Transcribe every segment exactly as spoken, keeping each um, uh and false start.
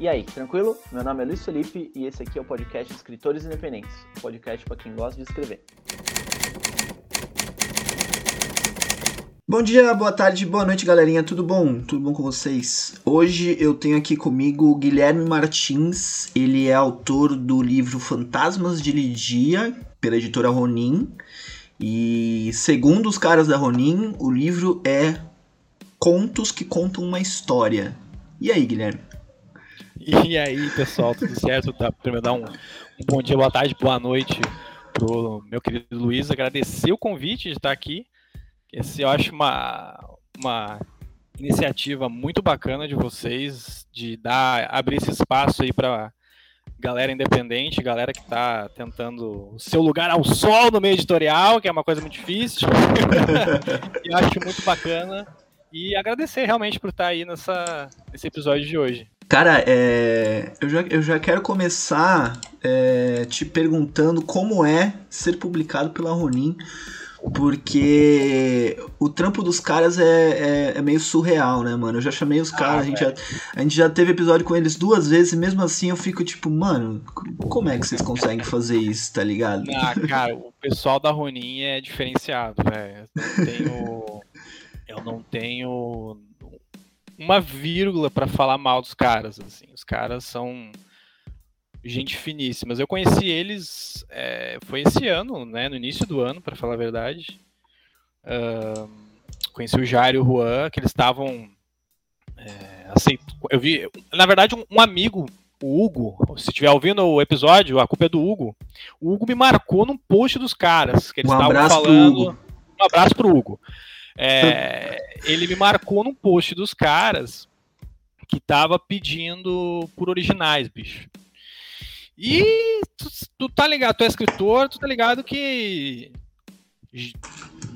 E aí, tranquilo? Meu nome é Luiz Felipe e esse aqui é o podcast Escritores Independentes, um podcast para quem gosta de escrever. Bom dia, boa tarde, boa noite, galerinha. Tudo bom? Tudo bom com vocês? Hoje eu tenho aqui comigo o Guilherme Martins. Ele é autor do livro Fantasmas de Lídia, pela editora Ronin. E segundo os caras da Ronin, o livro é Contos que Contam uma História. E aí, Guilherme? E aí, pessoal, tudo certo? Dá pra dar um, um bom dia, boa tarde, boa noite pro meu querido Luiz. Agradecer o convite de estar aqui. Esse, eu acho uma, uma iniciativa muito bacana de vocês, de dar, abrir esse espaço aí pra galera independente, galera que tá tentando o seu lugar ao sol no meio editorial, que é uma coisa muito difícil. Eu acho muito bacana. E agradecer realmente por estar aí nessa, nesse episódio de hoje. Cara, é, eu, já, eu já quero começar é, te perguntando como é ser publicado pela Ronin, porque o trampo dos caras é, é, é meio surreal, né, mano? Eu já chamei os caras, ah, a, gente já, a gente já teve episódio com eles duas vezes e mesmo assim eu fico tipo, mano, como é que vocês conseguem fazer isso, tá ligado? Ah, cara, o pessoal da Ronin é diferenciado, velho. Eu não tenho... eu não tenho... uma vírgula para falar mal dos caras, assim. Os caras são gente finíssima. Eu conheci eles, é, foi esse ano, né, no início do ano, para falar a verdade. Uh, conheci o Jairo e o Juan, que eles estavam... É, aceit... eu vi, na verdade, um, um amigo, o Hugo, se estiver ouvindo o episódio, a culpa é do Hugo. O Hugo me marcou num post dos caras, que eles estavam falando... Um abraço pro Hugo. É, ele me marcou num post dos caras que tava pedindo por originais, bicho. E tu, tu tá ligado, tu é escritor, tu tá ligado que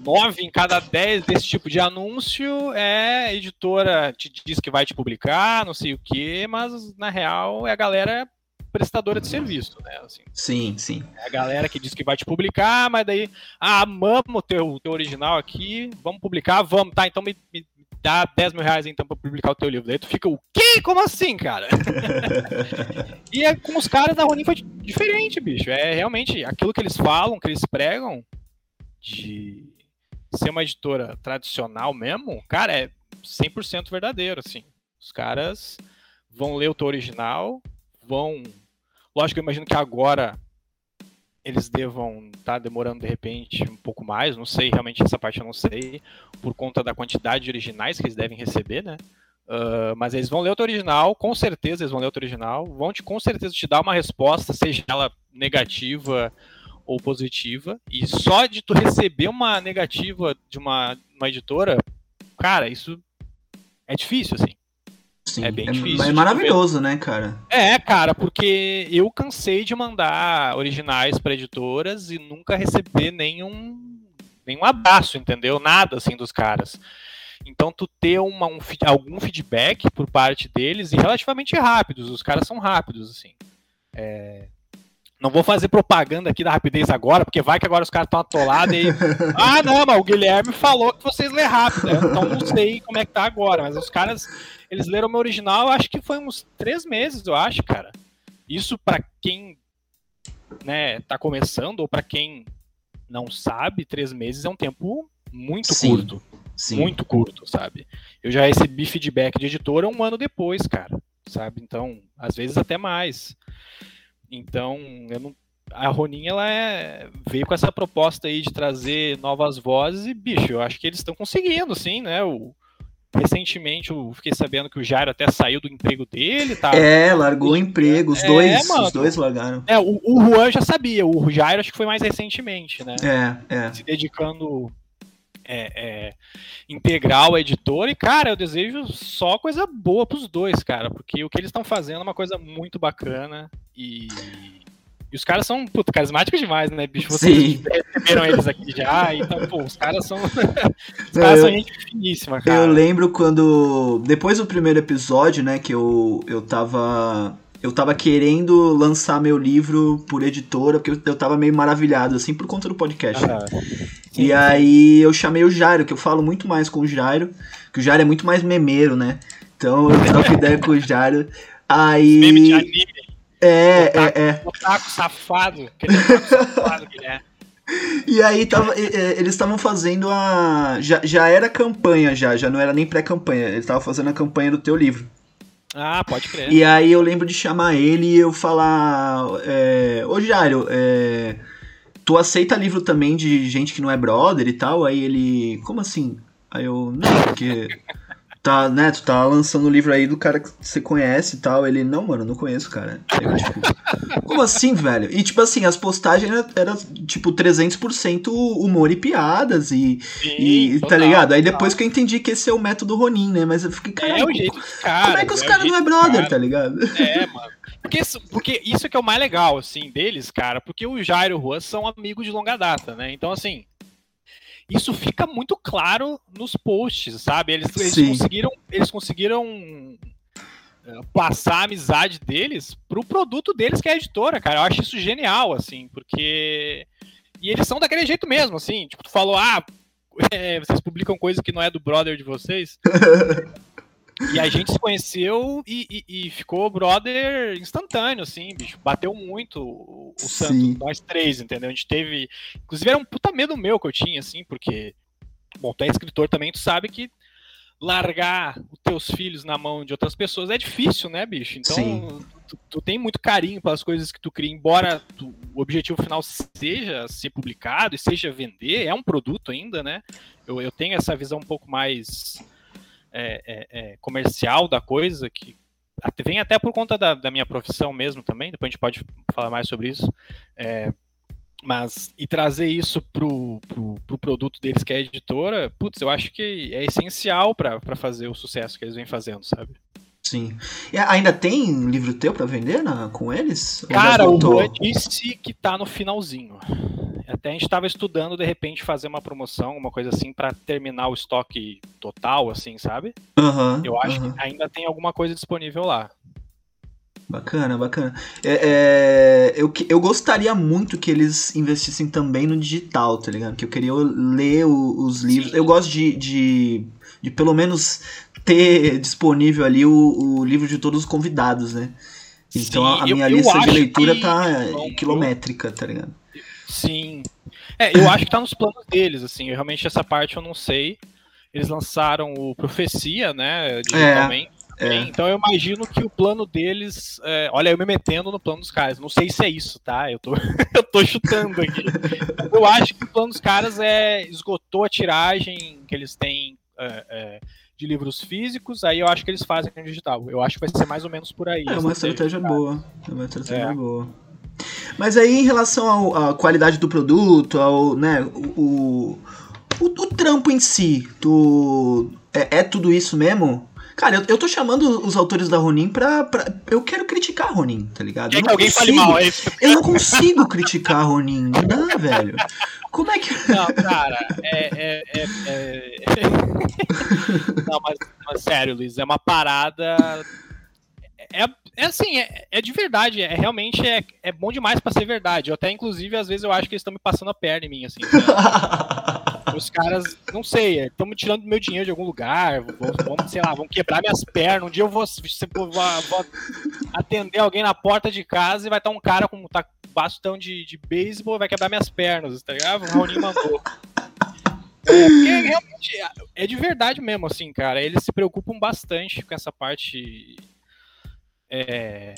nove em cada dez desse tipo de anúncio é editora te diz que vai te publicar, não sei o que, mas na real é a galera prestadora de serviço, né? Assim, sim, sim. É a galera que diz que vai te publicar, mas daí, ah, amamos o teu, teu original aqui, vamos publicar, vamos, tá, então me, me dá dez mil reais então pra publicar o teu livro. Daí tu fica, o quê? Como assim, cara? E é, com os caras da Ronin foi diferente, bicho. É realmente aquilo que eles falam, que eles pregam, de ser uma editora tradicional mesmo, cara, é cem por cento verdadeiro, assim. Os caras vão ler o teu original, vão... Lógico, eu imagino que agora eles devam estar tá demorando, de repente, um pouco mais. Não sei, realmente, essa parte eu não sei. Por conta da quantidade de originais que eles devem receber, né? Uh, mas eles vão ler o teu original, com certeza eles vão ler o teu original. Vão, te, com certeza, te dar uma resposta, seja ela negativa ou positiva. E só de tu receber uma negativa de uma, uma editora, cara, isso é difícil, assim. Sim, é bem é, difícil. Mas é maravilhoso, né, cara? É, cara, porque eu cansei de mandar originais para editoras e nunca receber nenhum, nenhum abraço, entendeu? Nada, assim, dos caras. Então, tu ter uma, um, algum feedback por parte deles, e relativamente rápidos, os caras são rápidos, assim. É... Não vou fazer propaganda aqui da rapidez agora, porque vai que agora os caras estão atolados e... Ah, não, mas o Guilherme falou que vocês lêem rápido, né? Então não sei como é que tá agora, mas os caras, eles leram o meu original, acho que foi uns três meses, eu acho, cara. Isso pra quem, né, tá começando, ou pra quem não sabe, três meses é um tempo muito sim, curto. Sim. Muito curto, sabe? Eu já recebi feedback de editora um ano depois, cara, sabe? Então, às vezes até mais. Então, eu não... a Ronin, ela é... veio com essa proposta aí de trazer novas vozes e, bicho, eu acho que eles estão conseguindo, sim, né? O... Recentemente, eu fiquei sabendo que o Jairo até saiu do emprego dele, tá? É, largou o emprego, os dois, é, mano, os dois largaram. É, o, o Juan já sabia, o Jairo acho que foi mais recentemente, né? É, é. Se dedicando é, é, integral à editora e, cara, eu desejo só coisa boa pros dois, cara, porque o que eles estão fazendo é uma coisa muito bacana. E, e os caras são, puta, carismáticos demais, né, bicho? Vocês sim. Receberam eles aqui já, então, pô, os caras são... os caras Não, são eu, gente finíssima, cara. Eu lembro quando... Depois do primeiro episódio, né, que eu, eu tava... Eu tava querendo lançar meu livro por editora, porque eu tava meio maravilhado, assim, por conta do podcast. Ah, né? E aí eu chamei o Jairo, que eu falo muito mais com o Jairo, que o Jairo é muito mais memeiro, né? Então eu troco ideia com o Jairo... Aí... Meme de anime. É, otaku, é, é. Otaku safado. Aquele otaku safado, Guilherme. E aí tava, eles estavam fazendo a... Já, já era campanha, já, já não era nem pré-campanha. Eles estavam fazendo a campanha do teu livro. Ah, pode crer. E aí eu lembro de chamar ele e eu falar... É, ô, Jairo, é, tu aceita livro também de gente que não é brother e tal? Aí ele... Como assim? Aí eu... Não, porque... Tá, né, tu tá lançando o livro aí do cara que você conhece e tal. Ele, não, mano, não conheço, cara. Eu, tipo, como assim, velho? E, tipo assim, as postagens eram, era, tipo, trezentos por cento humor e piadas e, sim, e total, tá ligado? Aí depois total. Que eu entendi que esse é o método Ronin, né? Mas eu fiquei, cara, é o jeito do cara, como é que os é caras não é brother, cara. Tá ligado? É, mano. Porque isso, porque isso que é o mais legal, assim, deles, cara, porque o Jairo e o Juan são amigos de longa data, né? Então, assim... Isso fica muito claro nos posts, sabe? Eles, eles conseguiram, eles conseguiram passar a amizade deles pro produto deles, que é a editora, cara. Eu acho isso genial, assim, porque... E eles são daquele jeito mesmo, assim. Tipo, tu falou, ah, é, vocês publicam coisa que não é do brother de vocês. E a gente se conheceu e, e, e ficou brother instantâneo, assim, bicho. Bateu muito o, o santo, nós três, entendeu? A gente teve... Inclusive, era um puta medo meu que eu tinha, assim, porque... Bom, tu é escritor também, tu sabe que largar os teus filhos na mão de outras pessoas é difícil, né, bicho? Então, tu, tu tem muito carinho pelas coisas que tu cria, embora tu, o objetivo final seja ser publicado e seja vender, é um produto ainda, né? Eu, eu tenho essa visão um pouco mais... É, é, é, comercial da coisa, que vem até por conta da, da minha profissão mesmo também, depois a gente pode falar mais sobre isso, é, mas e trazer isso pro, pro, pro produto deles, que é a editora, putz, eu acho que é essencial pra, pra fazer o sucesso que eles vêm fazendo, sabe? Sim. E ainda tem livro teu pra vender na, com eles? Cara, o Juan disse que tá no finalzinho. Até a gente estava estudando, de repente, fazer uma promoção, alguma coisa assim, para terminar o estoque total, assim, sabe? Uhum, eu acho uhum. que ainda tem alguma coisa disponível lá. Bacana, bacana. É, é, eu, eu gostaria muito que eles investissem também no digital, tá ligado? Porque eu queria ler o, os livros. Sim. Eu gosto de, de, de, pelo menos, ter disponível ali o, o livro de todos os convidados, né? Então, sim, a minha eu, lista eu de leitura que... tá bom, quilométrica, eu... tá ligado? Sim. É, eu acho que tá nos planos deles, assim. Eu, realmente, essa parte eu não sei. Eles lançaram o Profecia, né? Digitalmente. É, é. Então eu imagino que o plano deles. É... Olha, eu me metendo no plano dos caras. Não sei se é isso, tá? Eu tô, eu tô chutando aqui. Eu acho que o plano dos caras é. Esgotou a tiragem que eles têm é, é, de livros físicos. Aí eu acho que eles fazem no digital. Eu acho que vai ser mais ou menos por aí. É uma estratégia boa. É uma estratégia é. boa. Mas aí, em relação à qualidade do produto, ao, né, o, o, o trampo em si, tu, é, é tudo isso mesmo? Cara, eu, eu tô chamando os autores da Ronin pra, pra... Eu quero criticar a Ronin, tá ligado? Eu não que alguém consigo, fale mal, é isso? Eu não consigo criticar a Ronin, não dá, velho. Como é que... Não, cara, é... é, é, é... Não, mas, mas sério, Luiz, é uma parada... É, é assim, é, é de verdade, é realmente é, é bom demais pra ser verdade. Eu até, inclusive, às vezes eu acho que eles estão me passando a perna em mim, assim. Né? Os caras, não sei, estão me tirando meu dinheiro de algum lugar, vão, sei lá, vão quebrar minhas pernas. Um dia eu vou, vou, vou atender alguém na porta de casa e vai estar um cara com um bastão de, de beisebol e vai quebrar minhas pernas, tá ligado? O Raulinho mandou. É, porque realmente é de verdade mesmo, assim, cara. Eles se preocupam bastante com essa parte... É,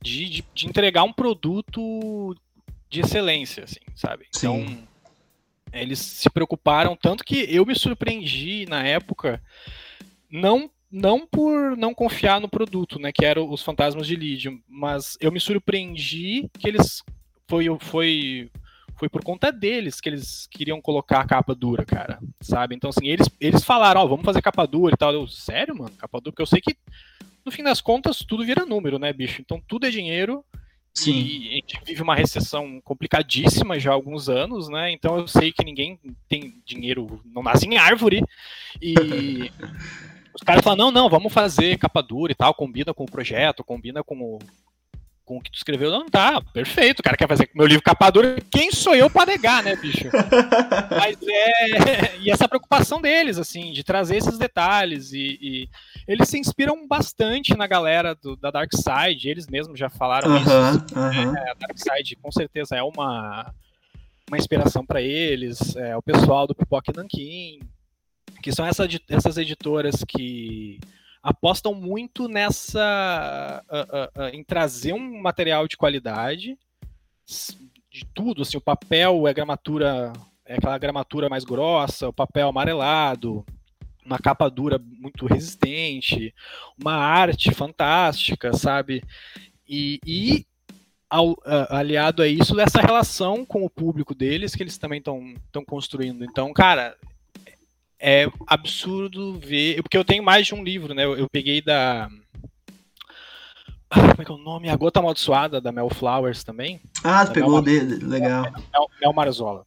de, de, de entregar um produto de excelência, assim, sabe? Sim. Então, eles se preocuparam, tanto que eu me surpreendi na época, não, não por não confiar no produto, né, que eram os Fantasmas de Lídia, mas eu me surpreendi que eles, foi, foi, foi por conta deles que eles queriam colocar a capa dura, cara, sabe? Então, assim, eles, eles falaram, ó, oh, vamos fazer capa dura e tal. Eu, sério, mano? Capa dura? Porque eu sei que no fim das contas, tudo vira número, né, bicho? Então, tudo é dinheiro. Sim. E a gente vive uma recessão complicadíssima já há alguns anos, né? Então, eu sei que ninguém tem dinheiro, não nasce em árvore. E os caras falam, não, não, vamos fazer capa dura e tal, combina com o projeto, combina com o, com o que tu escreveu, não tá, perfeito, o cara quer fazer com meu livro capa dura, quem sou eu pra negar, né, bicho? Mas é... E essa preocupação deles, assim, de trazer esses detalhes, e, e eles se inspiram bastante na galera do, da Dark Side, eles mesmos já falaram uhum, isso. Uhum. É, a Dark Side, com certeza, é uma, uma inspiração pra eles, é, o pessoal do Popock Nankin, que são essa, essas editoras que... apostam muito nessa uh, uh, uh, em trazer um material de qualidade de tudo, assim, o papel é gramatura, é aquela gramatura mais grossa, o papel amarelado, uma capa dura muito resistente, uma arte fantástica, sabe? E, e ao, uh, aliado a isso, essa relação com o público deles que eles também estão construindo. Então, cara, é absurdo ver... Porque eu tenho mais de um livro, né? Eu, eu peguei da... Como é que é o nome? A Gota Amaldiçoada, da Mel Flowers também. Ah, tu pegou o dele. Legal. Mel, Mel Marzola.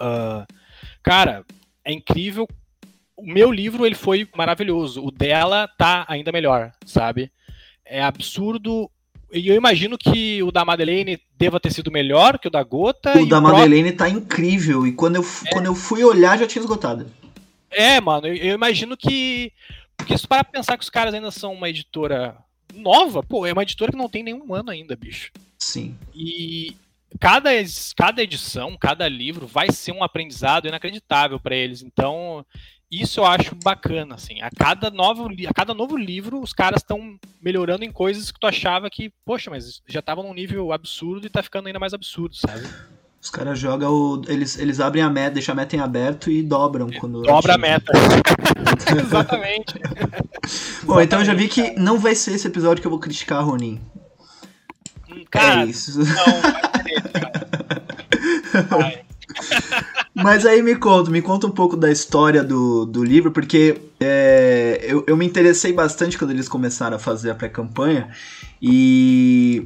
Uh, cara, é incrível. O meu livro, ele foi maravilhoso. O dela tá ainda melhor, sabe? É absurdo... E eu imagino que o da Madeleine deva ter sido melhor que o da Gota. O da Madeleine tá incrível. E quando eu, é... quando eu fui olhar, já tinha esgotado. É, mano, eu imagino que... Porque se para pensar que os caras ainda são uma editora nova, pô, é uma editora que não tem nenhum ano ainda, bicho. Sim. E cada, cada edição, cada livro vai ser um aprendizado inacreditável para eles. Então, isso eu acho bacana, assim. A cada novo, a cada novo livro, os caras estão melhorando em coisas que tu achava que, poxa, mas já tava num nível absurdo e tá ficando ainda mais absurdo, sabe? Os caras jogam o... Eles, eles abrem a meta, deixam a meta em aberto e dobram. Quando dobra a meta. Exatamente. Bom, exatamente, então eu já vi que não vai ser esse episódio que eu vou criticar a Ronin. Cara, é isso. Não, vai ser, cara. Vai. Mas aí me conta, me conta um pouco da história do, do livro, porque é, eu, eu me interessei bastante quando eles começaram a fazer a pré-campanha e...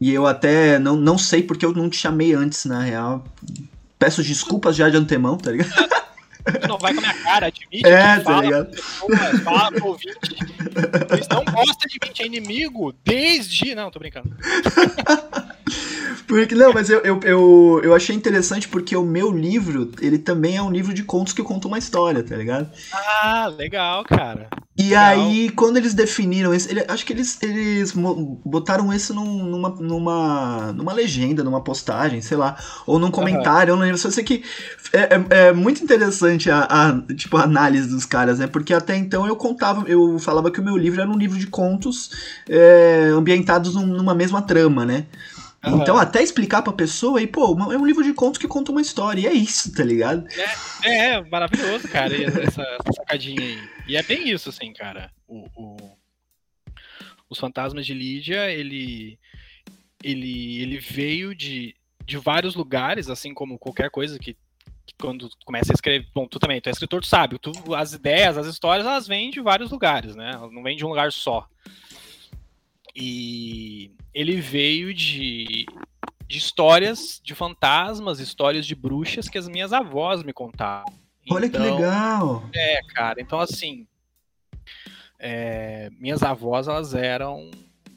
E eu até não, não sei porque eu não te chamei antes, na real. Peço desculpas já de antemão, tá ligado? Tu não vai com a minha cara, admite. É, tá ligado? Pessoas, fala pro ouvinte. Eles não gostam de mim, é inimigo desde... Não, tô brincando. Porque, não, mas eu, eu, eu, eu achei interessante porque o meu livro, ele também é um livro de contos que conta uma história, tá ligado? Ah, legal, cara. E legal. Aí, quando eles definiram isso, ele, acho que eles, eles botaram isso num, numa, numa, numa legenda, numa postagem, sei lá, ou num comentário, uhum. Eu não lembro, só sei que é, é, é muito interessante a, a, tipo, a análise dos caras, né? Porque até então eu contava, eu falava que o meu livro era um livro de contos é, ambientados num, numa mesma trama, né? Uhum. Então até explicar pra pessoa, e pô, é um livro de contos que conta uma história, e é isso, tá ligado? É, é, é maravilhoso, cara, essa, essa sacadinha aí. E é bem isso, assim, cara. O, o, os Fantasmas de Lídia, ele, ele, ele veio de, de vários lugares, assim como qualquer coisa que, que quando começa a escrever... Bom, tu também, tu é escritor, tu sabe, tu, as ideias, as histórias, elas vêm de vários lugares, né? Elas não vêm de um lugar só. E ele veio de, de histórias de fantasmas, histórias de bruxas que as minhas avós me contavam. Olha então, que legal! É, cara, então assim, é, minhas avós, elas eram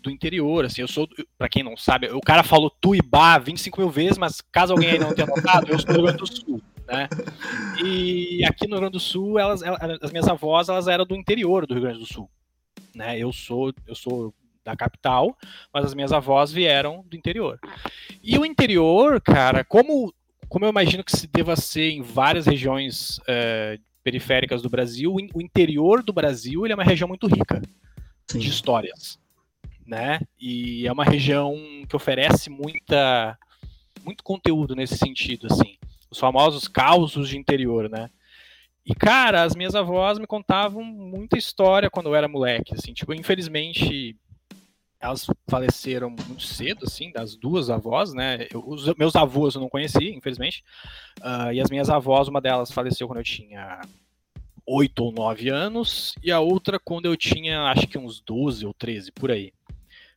do interior, assim, eu sou, pra quem não sabe, o cara falou Tuibá vinte e cinco mil vezes, mas caso alguém aí não tenha notado, eu sou do Rio Grande do Sul, né? E aqui no Rio Grande do Sul, elas, elas, as minhas avós, elas eram do interior do Rio Grande do Sul, né? Eu sou, eu sou... da capital, mas as minhas avós vieram do interior. E o interior, cara, como, como eu imagino que se deva ser em várias regiões é, periféricas do Brasil, o interior do Brasil, ele é uma região muito rica. Sim. De histórias, né? E é uma região que oferece muita, muito conteúdo nesse sentido, assim. Os famosos causos de interior, né? E, cara, as minhas avós me contavam muita história quando eu era moleque, assim. Tipo, infelizmente... Elas faleceram muito cedo, assim, das duas avós, né? Eu, os meus avós eu não conheci, infelizmente. Uh, e as minhas avós, uma delas faleceu quando eu tinha oito ou nove anos, e a outra quando eu tinha, acho que uns doze ou treze, por aí.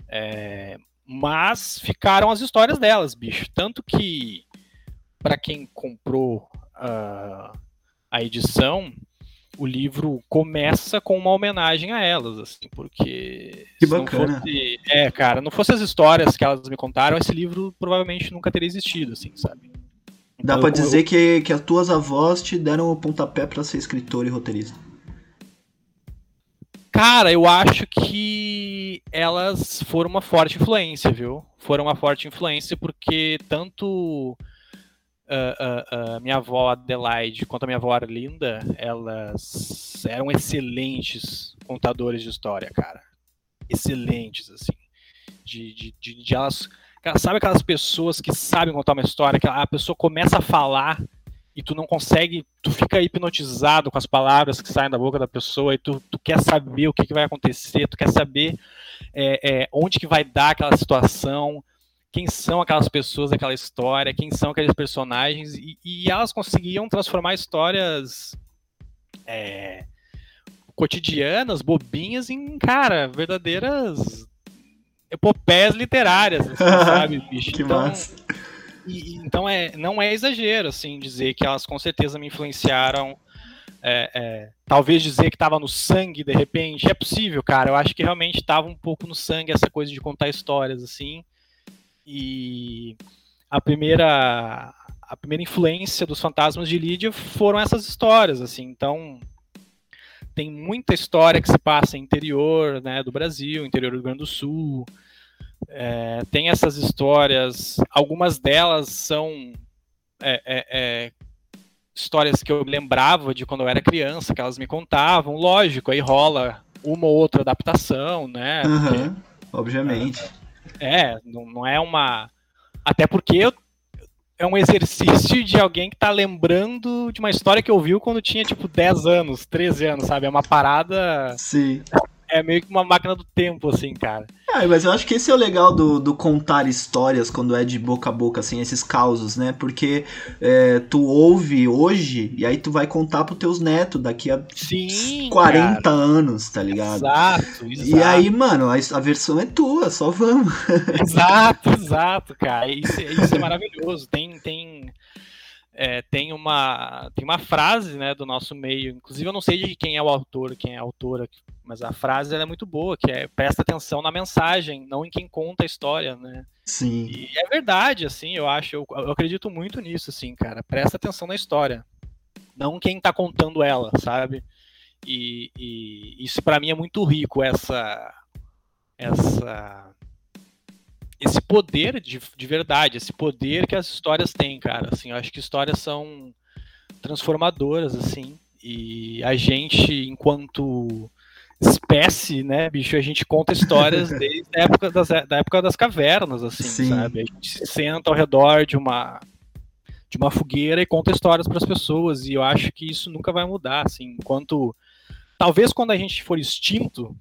É, mas ficaram as histórias delas, bicho. Tanto que, para quem comprou uh, a edição... o livro começa com uma homenagem a elas, assim, porque... Que bacana. Fosse, é, cara, não fossem as histórias que elas me contaram, esse livro provavelmente nunca teria existido, assim, sabe? Então, dá pra eu, dizer eu... que, que as tuas avós te deram o pontapé pra ser escritor e roteirista. Cara, eu acho que elas foram uma forte influência, viu? Foram uma forte influência porque tanto... Uh, uh, uh, minha avó Adelaide quanto a minha avó Arlinda, elas eram excelentes contadores de história, cara. Excelentes, assim. De, de, de, de elas, sabe aquelas pessoas que sabem contar uma história, que a pessoa começa a falar e tu não consegue, tu fica hipnotizado com as palavras que saem da boca da pessoa e tu, tu quer saber o que, que vai acontecer, tu quer saber é, é, onde que vai dar aquela situação, quem são aquelas pessoas daquela história, quem são aqueles personagens, e, e elas conseguiam transformar histórias é, cotidianas, bobinhas, em, cara, verdadeiras epopeias literárias, assim, sabe, bicho? Que então, massa. E, então é, não é exagero, assim, dizer que elas com certeza me influenciaram, é, é, talvez dizer que estava no sangue, de repente, é possível, cara, eu acho que realmente estava um pouco no sangue essa coisa de contar histórias, assim. E a primeira, a primeira influência dos Fantasmas de Lídia foram essas histórias, assim. Então, tem muita história que se passa no interior, né, do Brasil, interior do Rio Grande do Sul. É, tem essas histórias, algumas delas são é, é, é, histórias que eu lembrava de quando eu era criança, que elas me contavam. Lógico, aí rola uma ou outra adaptação, né? Uhum, porque, obviamente. É, É, não, não é uma... Até porque eu... é um exercício de alguém que tá lembrando de uma história que ouviu quando tinha, tipo, dez anos, treze anos, sabe? É uma parada... Sim. É meio que uma máquina do tempo, assim, cara. É, mas eu acho que esse é o legal do, do contar histórias quando é de boca a boca, assim, esses causos, né? Porque é, tu ouve hoje e aí tu vai contar pros teus netos daqui a Sim, quarenta cara. anos, tá ligado? Exato, exato. E aí, mano, a, a versão é tua, só vamos. Exato, exato, cara. Isso, isso é maravilhoso. Tem... tem... É, tem, uma, tem uma frase, né, do nosso meio, inclusive eu não sei de quem é o autor, quem é a autora, mas a frase ela é muito boa, que é: presta atenção na mensagem, não em quem conta a história, né? Sim. E é verdade, assim, eu acho, eu, eu acredito muito nisso, assim, cara, presta atenção na história, não quem tá contando ela, sabe? E, e isso pra mim é muito rico, essa... essa... esse poder de, de verdade, esse poder que as histórias têm, cara, assim, eu acho que histórias são transformadoras, assim, e a gente, enquanto espécie, né, bicho, a gente conta histórias desde a época das, da época das cavernas, assim, Sim. sabe, a gente se senta ao redor de uma, de uma fogueira e conta histórias para as pessoas, e eu acho que isso nunca vai mudar, assim, enquanto, talvez quando a gente for extinto...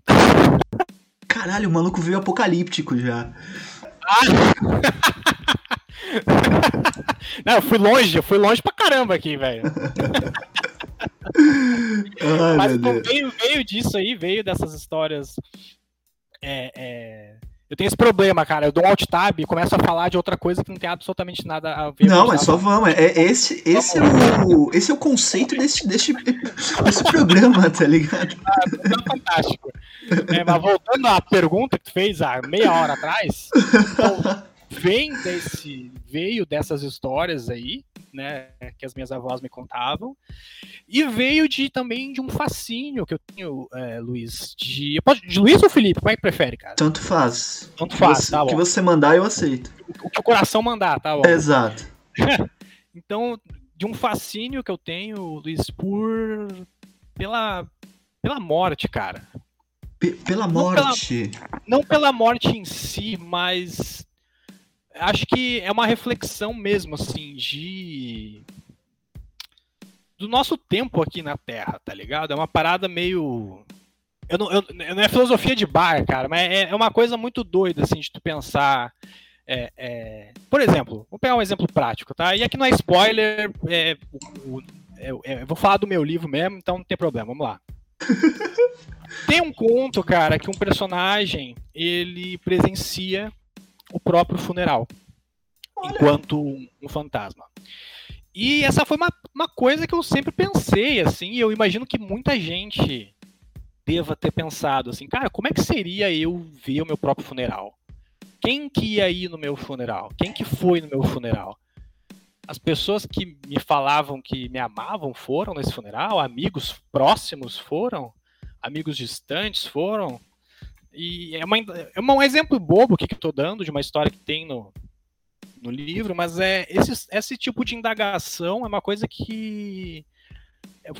Caralho, o maluco veio apocalíptico já. Não, eu fui longe, eu fui longe pra caramba aqui, velho. Mas então, veio, veio disso aí, veio dessas histórias. É, é... Eu tenho esse problema, cara. Eu dou um alt tab e começo a falar de outra coisa que não tem absolutamente nada a ver. Não, mas só vamos. É, esse, esse, é o, esse é o conceito desse, desse, desse programa, tá ligado? Ah, fantástico. É, mas voltando à pergunta que tu fez há meia hora atrás, então, vem desse, veio dessas histórias aí, né, que as minhas avós me contavam, e veio de, também de um fascínio que eu tenho, é, Luiz, de, posso, de Luiz ou Felipe, como é que prefere, cara? Tanto faz. Tanto faz, você, tá bom. O que você mandar, eu aceito. O, o que o coração mandar, tá bom. Exato. Então, de um fascínio que eu tenho, Luiz, por... pela, pela morte, cara. Pela morte? Não pela, não pela morte em si, mas acho que é uma reflexão mesmo, assim, de... do nosso tempo aqui na Terra, tá ligado? É uma parada meio... Eu não, eu, eu não é filosofia de bar, cara, mas é, é uma coisa muito doida, assim, de tu pensar... É, é... Por exemplo, vou pegar um exemplo prático, tá? E aqui não é spoiler, é, o, é, é, eu vou falar do meu livro mesmo, então não tem problema, vamos lá. Tem um conto, cara, que um personagem, ele presencia o próprio funeral, olha, enquanto um fantasma. E essa foi uma Uma coisa que eu sempre pensei, assim, e eu imagino que muita gente deva ter pensado, assim, cara, como é que seria eu ver o meu próprio funeral? Quem que ia ir no meu funeral? Quem que foi no meu funeral? As pessoas que me falavam que me amavam foram nesse funeral? Amigos próximos foram? Amigos distantes foram? E é, uma, é um exemplo bobo que eu estou dando de uma história que tem no, no livro, mas é esse, esse tipo de indagação é uma coisa que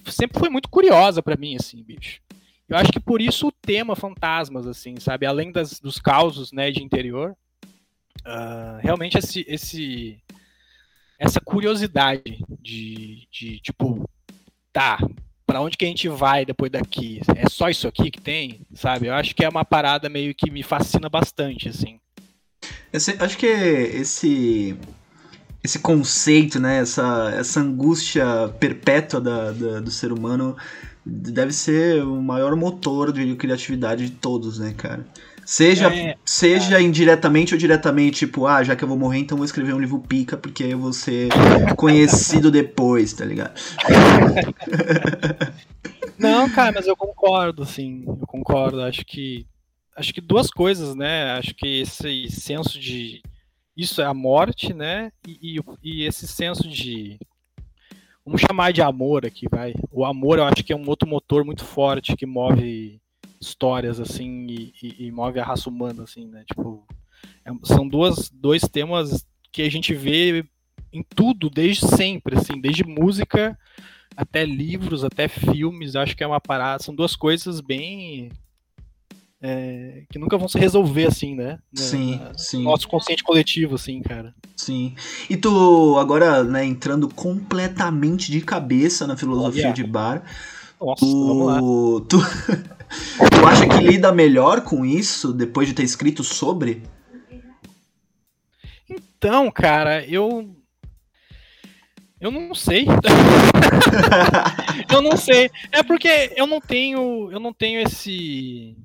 sempre foi muito curiosa para mim, assim, bicho. Eu acho que por isso o tema fantasmas, assim, sabe? Além das, dos causos, né, de interior, uh, realmente esse, esse, essa curiosidade de, de tipo, tá, pra onde que a gente vai depois daqui? É só isso aqui que tem, sabe? Eu acho que é uma parada meio que me fascina bastante, assim. Esse, acho que esse, esse conceito, né, essa, essa angústia perpétua da, da, do ser humano... Deve ser o maior motor de criatividade de todos, né, cara? Seja, é, seja é. indiretamente ou diretamente, tipo, ah, já que eu vou morrer, então vou escrever um livro pica, porque eu vou ser conhecido depois, tá ligado? Não, cara, mas eu concordo, sim, eu concordo. Acho que, acho que duas coisas, né? Acho que esse senso de... Isso é a morte, né? E, e, e esse senso de... Vamos chamar de amor aqui, vai. O amor, eu acho que é um outro motor muito forte que move histórias, assim, e, e, e move a raça humana, assim, né? Tipo, é, são duas, dois temas que a gente vê em tudo, desde sempre, assim, desde música até livros, até filmes. Acho que é uma parada. São duas coisas bem... É, que nunca vão se resolver, assim, né? Sim, na, sim. Nosso consciente coletivo, assim, cara. Sim. E tu, agora, né, entrando completamente de cabeça na filosofia oh, yeah. de bar, Nossa, tu, vamos lá. Tu, tu acha que lida melhor com isso depois de ter escrito sobre? Então, cara, eu... Eu não sei. eu não sei. É porque eu não tenho, eu não tenho esse...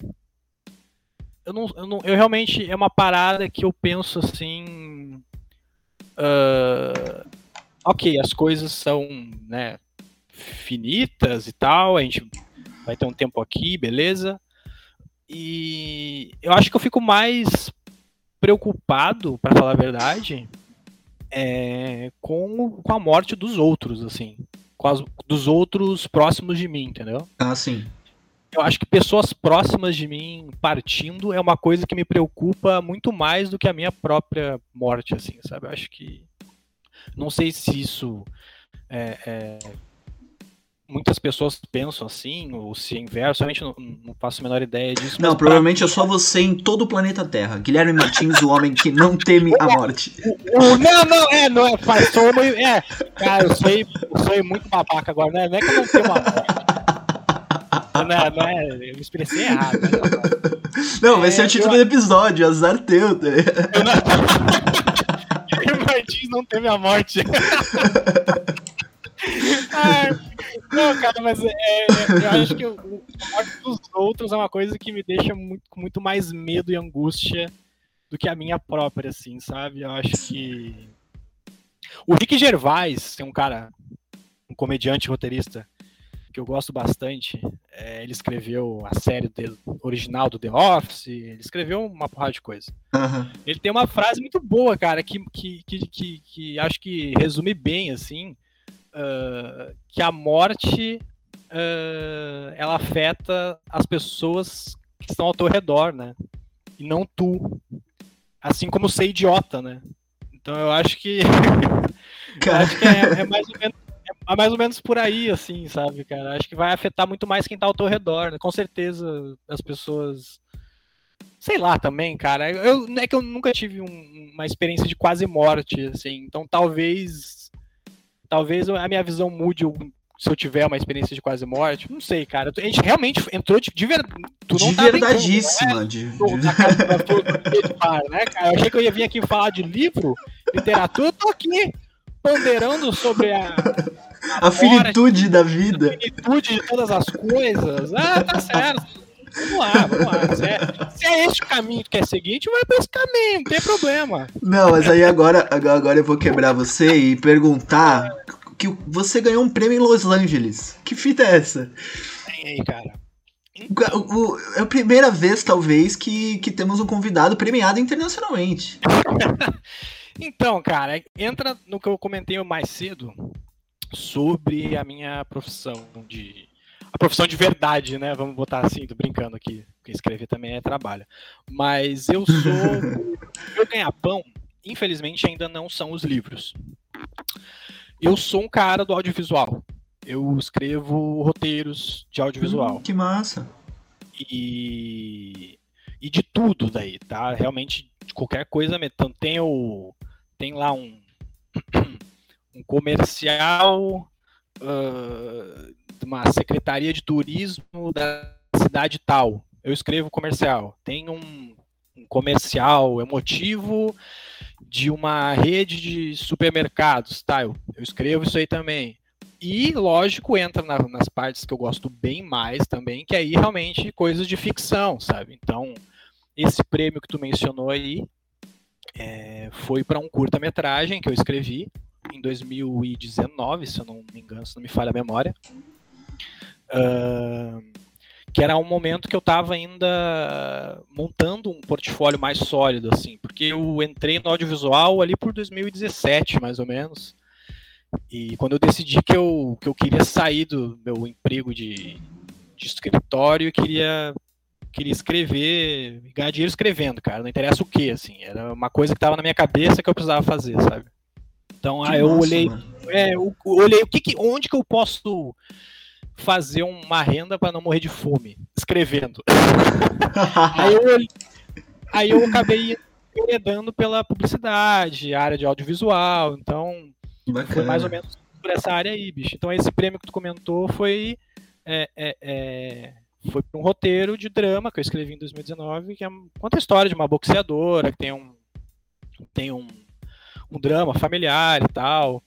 Eu, não, eu, não, eu realmente, é uma parada que eu penso assim, uh, ok, as coisas são, né, finitas e tal, a gente vai ter um tempo aqui, beleza, e eu acho que eu fico mais preocupado, pra falar a verdade, é, com, com a morte dos outros, assim, com as, dos outros próximos de mim, entendeu? Ah, sim. Eu acho que pessoas próximas de mim partindo é uma coisa que me preocupa muito mais do que a minha própria morte, assim, sabe? Eu acho que... Não sei se isso... É, é... Muitas pessoas pensam assim, ou se é inverso, realmente não, não faço a menor ideia disso. Não, provavelmente mim... é só você em todo o planeta Terra. Guilherme Martins, o homem que não teme a morte. Não, não, é, não é, faz, sou meio... É, cara, eu sou, eu sou muito babaca agora, né? Não é que eu não temo a morte. Não, não é, eu me expressei errado. Não, não vai é, ser o título eu... do episódio, azar teu. Tá? Eu não... O Martins não teve a morte. ah, não, cara, mas é, eu acho que o, a morte dos outros é uma coisa que me deixa muito, com muito mais medo e angústia do que a minha própria, assim, sabe? Eu acho que... O Ricky Gervais, que é um cara, um comediante roteirista, que eu gosto bastante, é, ele escreveu a série de, original do The Office, ele escreveu uma porrada de coisa. Uhum. Ele tem uma frase muito boa, cara, que, que, que, que, que acho que resume bem, assim, uh, que a morte uh, ela afeta as pessoas que estão ao teu redor, né? E não tu. Assim como ser idiota, né? Então eu acho que... eu acho que é, é mais ou menos... É mais ou menos por aí, assim, sabe, cara? Acho que vai afetar muito mais quem tá ao teu redor, né? Com certeza as pessoas... Sei lá também, cara. Eu, é que eu nunca tive um, uma experiência de quase morte, assim. Então talvez... Talvez a minha visão mude se eu tiver uma experiência de quase morte. Não sei, cara. A gente realmente entrou de, de verdade... De tá verdadíssima. De... né, cara? Eu achei que eu ia vir aqui falar de livro, literatura, eu tô aqui... Ponderando sobre a... A, a finitude morte, da vida. A finitude de todas as coisas. Ah, tá certo. Vamos lá, vamos lá. Se é, se é esse o caminho que quer seguir, a gente vai pra esse caminho, não tem problema. Não, mas aí agora, agora eu vou quebrar você e perguntar que você ganhou um prêmio em Los Angeles. Que fita é essa? Ganhei, cara. Então... O, o, é a primeira vez, talvez, que, que temos um convidado premiado internacionalmente. Então, cara, entra no que eu comentei mais cedo sobre a minha profissão de... A profissão de verdade, né? Vamos botar assim, tô brincando aqui, porque escrever também é trabalho. Mas eu sou... Meu ganha-pão, infelizmente, ainda não são os livros. Eu sou um cara do audiovisual. Eu escrevo roteiros de audiovisual. Hum, que massa! E... E de tudo daí, tá? Realmente, de qualquer coisa mesmo. Então, tem, o... tem lá um... um comercial... Uh... uma secretaria de turismo da cidade tal, eu escrevo comercial, tem um, um comercial emotivo de uma rede de supermercados, tá, eu, eu escrevo isso aí também, e lógico, entra na, nas partes que eu gosto bem mais também, que aí realmente coisas de ficção, sabe, então esse prêmio que tu mencionou aí é, foi para um curta-metragem que eu escrevi em dois mil e dezenove, se eu não me engano, se não me falha a memória. Uh, que era um momento que eu estava ainda montando um portfólio mais sólido, assim, porque eu entrei no audiovisual ali por dois mil e dezessete, mais ou menos, e quando eu decidi que eu, que eu queria sair do meu emprego de, de escritório, eu queria, queria escrever, ganhar dinheiro escrevendo, cara, não interessa o que, assim, era uma coisa que estava na minha cabeça que eu precisava fazer, sabe? Então, aí eu olhei, é, eu olhei o que que, onde que eu posso... fazer uma renda para não morrer de fome, escrevendo. aí, eu, aí eu acabei enveredando pela publicidade, área de audiovisual, então bacana. Foi mais ou menos por essa área aí, bicho. Então esse prêmio que tu comentou foi, é, é, é, foi um roteiro de drama que eu escrevi em dois mil e dezenove, que é, conta a história de uma boxeadora que tem um, tem um, um drama familiar e tal.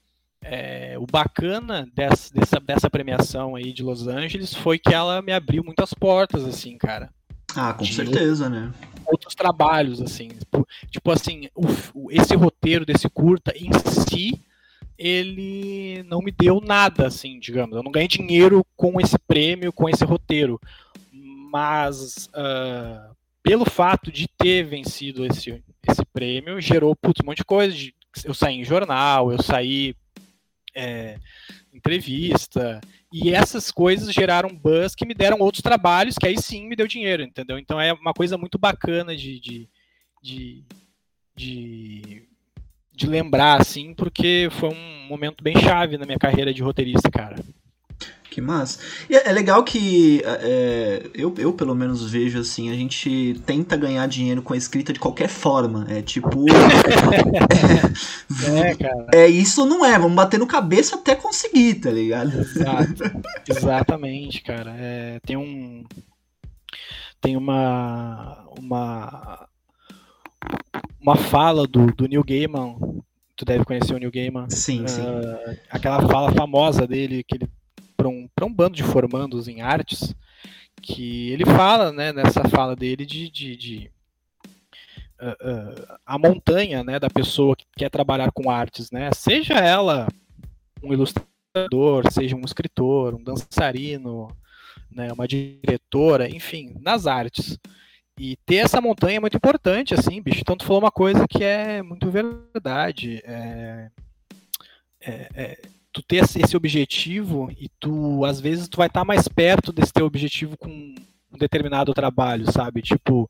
É, o bacana dessa, dessa, dessa premiação aí de Los Angeles foi que ela me abriu muitas portas, assim, cara. Ah, com certeza, né? Outros trabalhos, assim. Tipo assim, o, esse roteiro desse curta em si, ele não me deu nada, assim, digamos. Eu não ganhei dinheiro com esse prêmio, com esse roteiro. Mas uh, pelo fato de ter vencido esse, esse prêmio, gerou putz, um monte de coisa. De, eu saí em jornal, eu saí... É, entrevista, e essas coisas geraram buzz que me deram outros trabalhos que aí sim me deu dinheiro, entendeu? Então é uma coisa muito bacana de de, de, de, de lembrar, assim, porque foi um momento bem chave na minha carreira de roteirista, cara. Que massa. E é legal que é, eu, eu, pelo menos, vejo assim, a gente tenta ganhar dinheiro com a escrita de qualquer forma. É tipo... é, é, cara. É isso, não é? Vamos bater no cabeça até conseguir, tá ligado? Exato. Exatamente, cara. É, tem um... Tem uma... Uma, uma fala do, do Neil Gaiman. Tu deve conhecer o Neil Gaiman. Sim, uh, sim. Aquela fala famosa dele, que ele para um, um bando de formandos em artes, que ele fala, né, nessa fala dele de, de, de uh, uh, a montanha, né, da pessoa que quer trabalhar com artes, né, seja ela um ilustrador, seja um escritor, um dançarino, né, uma diretora, enfim, nas artes. E ter essa montanha é muito importante, assim, bicho. Então tu falou uma coisa que é muito verdade, é... é, é tu ter esse objetivo e tu, às vezes, tu vai estar mais perto desse teu objetivo com um determinado trabalho, sabe? Tipo,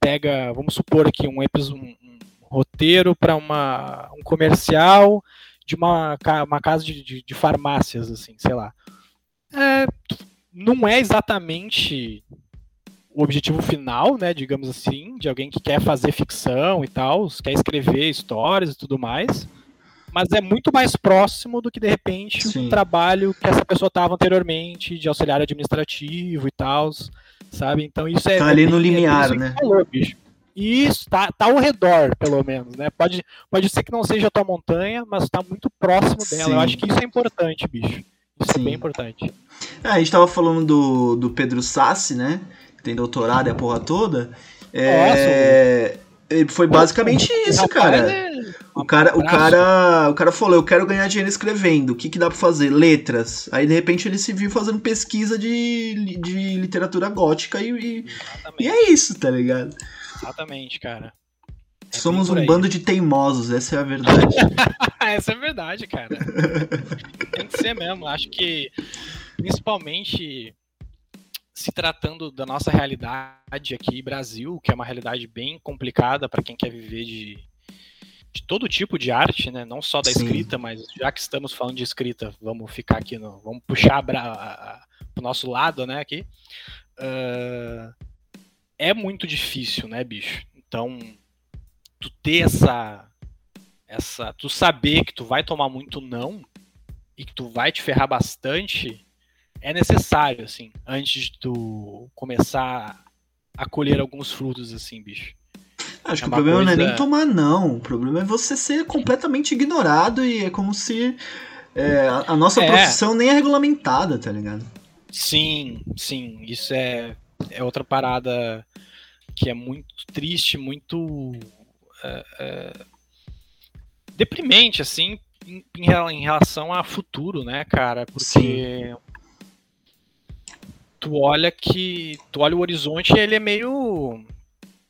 pega, vamos supor aqui, um, um, um roteiro para uma um comercial de uma, uma casa de, de, de farmácias, assim, sei lá. É, não é exatamente o objetivo final, né, digamos assim, de alguém que quer fazer ficção e tal, quer escrever histórias e tudo mais, mas é muito mais próximo do que, de repente, sim, o trabalho que essa pessoa estava anteriormente, de auxiliar administrativo e tal, sabe? Então isso é... Tá ali no limiar, é, né? Falou, bicho. Isso, tá, tá ao redor, pelo menos, né? Pode, pode ser que não seja a tua montanha, mas tá muito próximo dela. Sim. Eu acho que isso é importante, bicho. Isso sim, é bem importante. É, a gente tava falando do, do Pedro Sassi, né? Tem doutorado e a porra toda. É, nossa, foi basicamente isso, cara. É... O cara, o cara, o cara falou, eu quero ganhar dinheiro escrevendo, o que que dá pra fazer? Letras. Aí, de repente, ele se viu fazendo pesquisa de, de literatura gótica e, e, e é isso, tá ligado? Exatamente, cara. É. Somos um bando de teimosos, essa é a verdade. Essa é a verdade, cara. Tem que ser mesmo. Acho que, principalmente, se tratando da nossa realidade aqui, Brasil, que é uma realidade bem complicada para quem quer viver de, de todo tipo de arte, né? Não só da Sim. escrita, mas já que estamos falando de escrita, vamos ficar aqui, no, vamos puxar para o nosso lado, né? Aqui. Uh, é muito difícil, né, bicho? Então, tu ter essa, essa... Tu saber que tu vai tomar muito não e que tu vai te ferrar bastante... É necessário, assim, antes de tu começar a colher alguns frutos, assim, bicho. Acho é que o problema coisa... não é nem tomar não, o problema é você ser completamente ignorado e é como se é, a, a nossa é. profissão nem é regulamentada, tá ligado? Sim, sim, isso é, é outra parada que é muito triste, muito é, é, deprimente, assim, em, em relação a futuro, né, cara? Porque... Sim. Tu olha que. Tu olha o horizonte e ele é meio.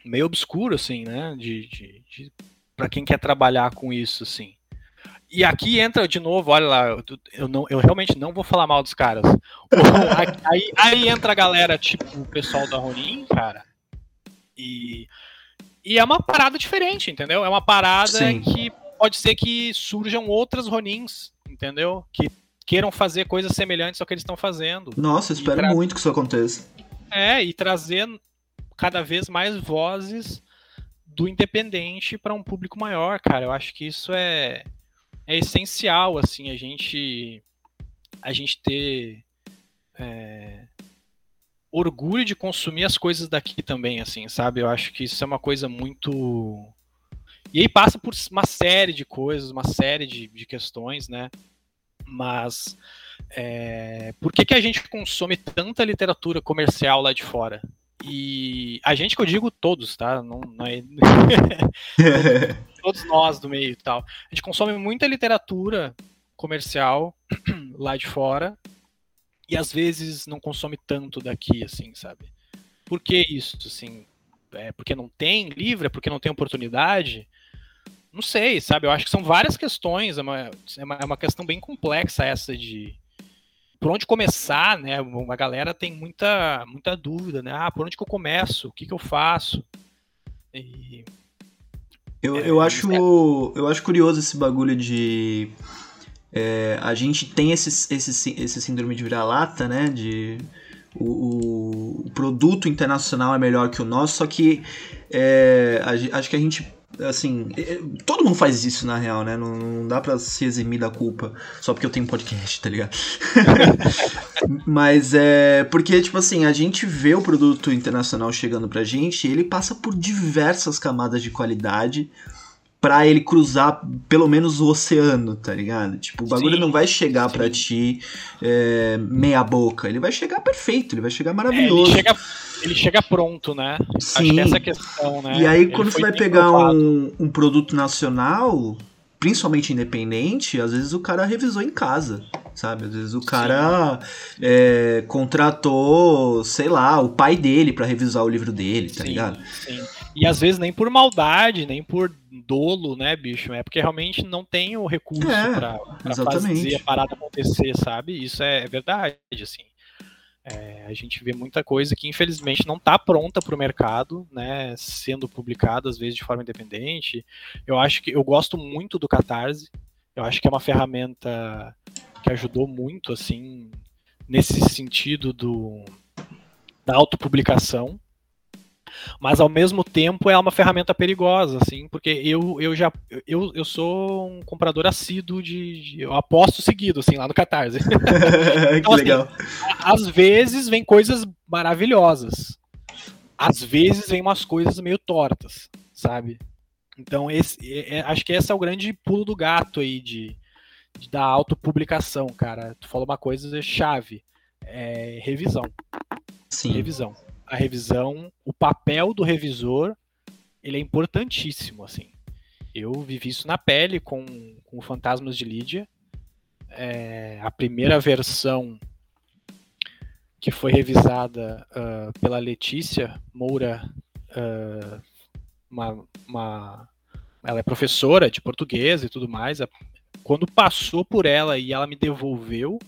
meio obscuro, assim, né? De, de, de, pra quem quer trabalhar com isso, assim. E aqui entra de novo, olha lá, eu, eu, não, eu realmente não vou falar mal dos caras. Aí, aí entra a galera, tipo, o pessoal da Ronin, cara. E, e é uma parada diferente, entendeu? É uma parada Sim. que pode ser que surjam outras Ronins, entendeu? Que queiram fazer coisas semelhantes ao que eles estão fazendo. Nossa, eu espero tra... muito que isso aconteça. É, e trazer cada vez mais vozes do independente para um público maior, cara. Eu acho que isso é, é essencial, assim, a gente, a gente ter é, orgulho de consumir as coisas daqui também, assim, sabe? Eu acho que isso é uma coisa muito... E aí passa por uma série de coisas, uma série de, de questões, né? Mas é, por que que a gente consome tanta literatura comercial lá de fora? E a gente que eu digo todos, tá? Não, não é... todos nós do meio e tal. A gente consome muita literatura comercial lá de fora e às vezes não consome tanto daqui, assim, sabe? Por que isso, assim? É porque não tem livro? É porque não tem oportunidade? Não sei, sabe? Eu acho que são várias questões, é uma, é uma, é uma questão bem complexa essa de por onde começar, né? Uma galera tem muita, muita dúvida, né? Ah, por onde que eu começo? O que que eu faço? E... Eu, é, eu, acho, é... eu acho curioso esse bagulho de... É, a gente tem esse, esse, esse síndrome de vira-lata, né? De... O, o produto internacional é melhor que o nosso, só que é, a, acho que a gente... Assim, todo mundo faz isso na real, né? Não, não dá pra se eximir da culpa só porque eu tenho um podcast, tá ligado? Mas é porque, tipo assim, a gente vê o produto internacional chegando pra gente e ele passa por diversas camadas de qualidade pra ele cruzar pelo menos o oceano, tá ligado? Tipo, o bagulho sim, não vai chegar sim. pra ti é, meia boca, ele vai chegar perfeito, ele vai chegar maravilhoso. É, ele chega... Ele chega pronto, né? Sim. Acho que essa é a questão, né? E aí, ele quando você vai pegar um, um produto nacional, principalmente independente, às vezes o cara revisou em casa, sabe? Às vezes o cara é, contratou, sei lá, o pai dele pra revisar o livro dele, tá sim, ligado? Sim. E às vezes nem por maldade, nem por dolo, né, bicho? É porque realmente não tem o recurso é, pra, pra fazer a parada acontecer, sabe? Isso é verdade, assim. É, a gente vê muita coisa que infelizmente não está pronta para o mercado, né, sendo publicada às vezes de forma independente. Eu acho que eu gosto muito do Catarse. Eu acho que é uma ferramenta que ajudou muito assim nesse sentido do, da autopublicação. Mas ao mesmo tempo é uma ferramenta perigosa, assim, porque eu, eu já eu, eu sou um comprador assíduo de, de eu aposto seguido, assim, lá no Catarse. Então, que legal. Assim, às vezes vem coisas maravilhosas, às vezes vem umas coisas meio tortas, sabe? Então esse, é, acho que esse é o grande pulo do gato aí de, de da autopublicação, cara. Tu falou uma coisa chave, é revisão. Sim. Revisão. A revisão, o papel do revisor, ele é importantíssimo, assim. Eu vivi isso na pele com, com Fantasmas de Lídia. É, a primeira versão que foi revisada uh, pela Letícia Moura, uh, uma, uma, ela é professora de português e tudo mais. Quando passou por ela e ela me devolveu,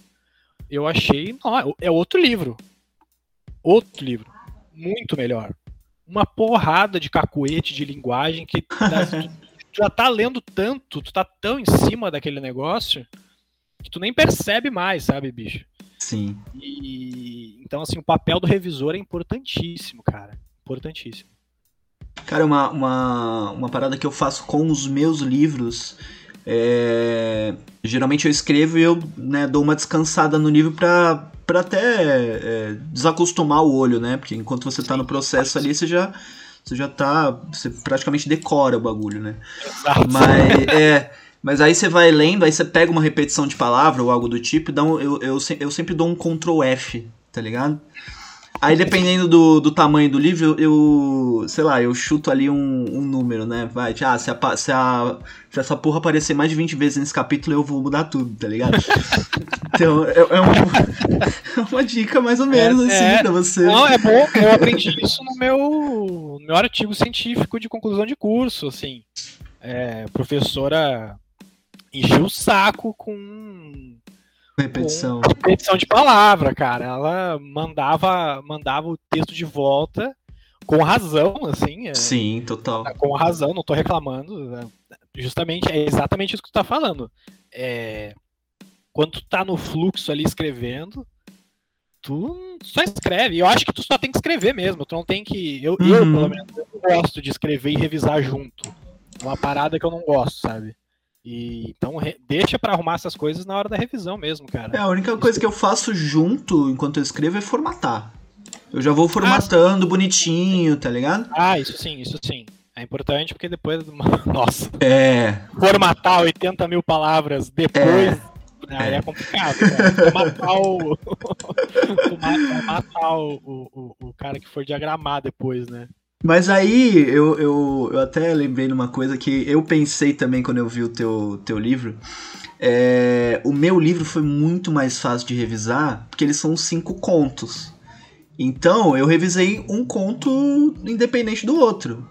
eu achei, não, é outro livro. Outro livro. Muito melhor. Uma porrada de cacuete de linguagem que tu já tá lendo tanto, tu tá tão em cima daquele negócio que tu nem percebe mais, sabe, bicho? Sim. E, então, assim, o papel do revisor é importantíssimo, cara. Importantíssimo. Cara, uma, uma, uma parada que eu faço com os meus livros... É, geralmente eu escrevo e eu, né, dou uma descansada no livro pra, pra até é, desacostumar o olho, né? Porque enquanto você tá no processo ali, você já, você já tá... Você praticamente decora o bagulho, né? Exato. Mas, é, mas aí você vai lendo, aí você pega uma repetição de palavra ou algo do tipo, dá um, eu, eu, eu sempre dou um control F, tá ligado? Aí dependendo do, do tamanho do livro, eu, eu, sei lá, eu chuto ali um, um número, né? Vai, ah, se, a, se, a, se essa porra aparecer mais de vinte vezes nesse capítulo, eu vou mudar tudo, tá ligado? Então, é, é, uma, é uma dica mais ou menos é, assim é, pra você. Não, é bom, eu aprendi isso no meu, no meu artigo científico de conclusão de curso, assim. É, professora encheu o saco com... Repetição. Repetição de palavra, cara. Ela mandava, mandava o texto de volta com razão, assim. Sim, é, total. Com razão, não tô reclamando. É, justamente, é exatamente isso que tu tá falando. É, quando tu tá no fluxo ali escrevendo, tu só escreve. Eu acho que tu só tem que escrever mesmo. Tu não tem que... Eu, uhum. eu pelo menos, eu não gosto de escrever e revisar junto. É uma parada que eu não gosto, sabe? E, então re- deixa pra arrumar essas coisas na hora da revisão mesmo, cara. É, a única coisa que eu faço junto enquanto eu escrevo é formatar. Eu já vou formatando ah, bonitinho, tá ligado? Ah, isso sim, isso sim. É importante porque depois... Nossa. É. Formatar oitenta mil palavras depois... É. Aí é complicado, cara. Matar, o... matar o, o, o cara que for diagramar depois, né? Mas aí, eu, eu, eu até lembrei de uma coisa que eu pensei também quando eu vi o teu, teu livro. É, o meu livro foi muito mais fácil de revisar, porque eles são cinco contos. Então, eu revisei um conto independente do outro.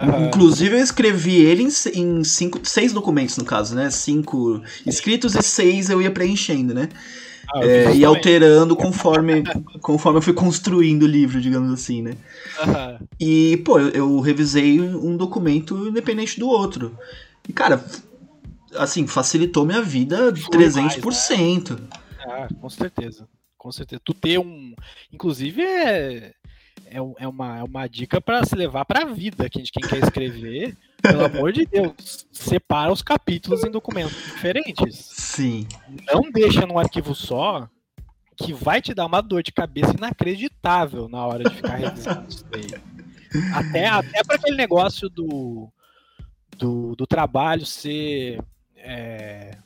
Uhum. Inclusive, eu escrevi ele em, em cinco, seis documentos, no caso, né? Cinco escritos e seis eu ia preenchendo, né? Ah, é, e alterando conforme, conforme eu fui construindo o livro, digamos assim, né? Uhum. E, pô, eu, eu revisei um documento independente do outro. E, cara, assim, facilitou minha vida trezentos por cento. Né? Ah, com certeza. Com certeza. Tu ter um... Inclusive, é, é, uma, é uma dica pra se levar pra vida, quem, quem quer escrever... Pelo amor de Deus, separa os capítulos em documentos diferentes. Sim. Não deixa num arquivo só, que vai te dar uma dor de cabeça inacreditável na hora de ficar revisando isso daí. Até, até para aquele negócio do, do, do trabalho ser... É,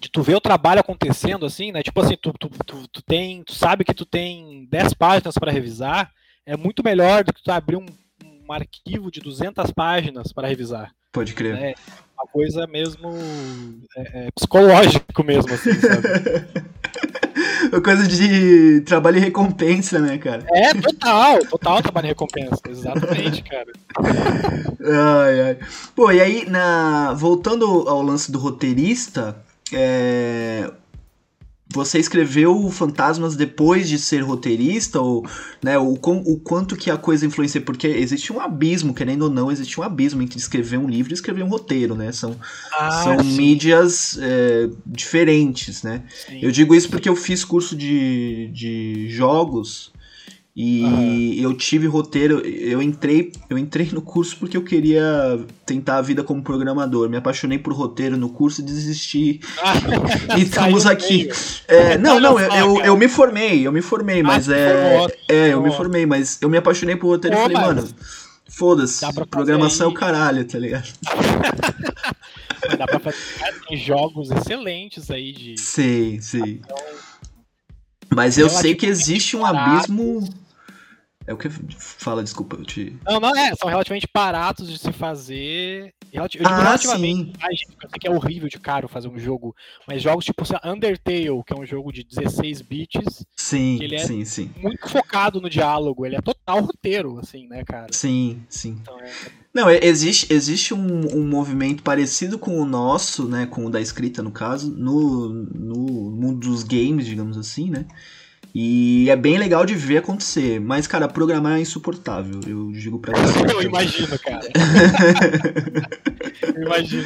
de tu ver o trabalho acontecendo, assim, né? Tipo assim, tu, tu, tu, tu, tem, tu sabe que tu tem dez páginas para revisar, é muito melhor do que tu abrir um... um arquivo de duzentas páginas para revisar. Pode crer. É uma coisa mesmo é, é, psicológico mesmo, assim, sabe? Uma coisa de trabalho e recompensa, né, cara? É, total, total trabalho e recompensa, exatamente, cara. Ai, ai. Pô, e aí, na... voltando ao lance do roteirista, é... você escreveu o Fantasmas depois de ser roteirista? Ou, né, o, com, o quanto que a coisa influencia? Porque existe um abismo, querendo ou não, existe um abismo entre escrever um livro e escrever um roteiro, né? São, ah, são mídias é, diferentes, né? Sim. Eu digo isso porque eu fiz curso de, de jogos e ah. eu tive roteiro... Eu entrei, eu entrei no curso porque eu queria tentar a vida como programador. Me apaixonei por roteiro no curso e desisti. Ah, e estamos aqui. É, não, não, eu, eu, eu me formei, eu me formei, ah, mas é... É, eu me formei, mas eu me apaixonei por roteiro e falei, mano, foda-se, programação é o caralho, tá ligado? Dá pra fazer jogos excelentes aí de... Sei, sei. Mas eu sei que existe um abismo... É o que fala, desculpa, eu te... Não, não, é, são relativamente baratos de se fazer. Eu digo ah, relativamente, ai, gente, eu sei que é horrível de caro fazer um jogo, mas jogos tipo Undertale, que é um jogo de dezesseis bits, sim, que ele é sim, sim. muito focado no diálogo, ele é total roteiro, assim, né, cara? Sim, sim. Então, é... Não, existe, existe um, um movimento parecido com o nosso, né, com o da escrita, no caso, no, no mundo dos games, digamos assim, né? E é bem legal de ver acontecer. Mas, cara, programar é insuportável. Eu digo pra você. Eu imagino, cara. Eu imagino.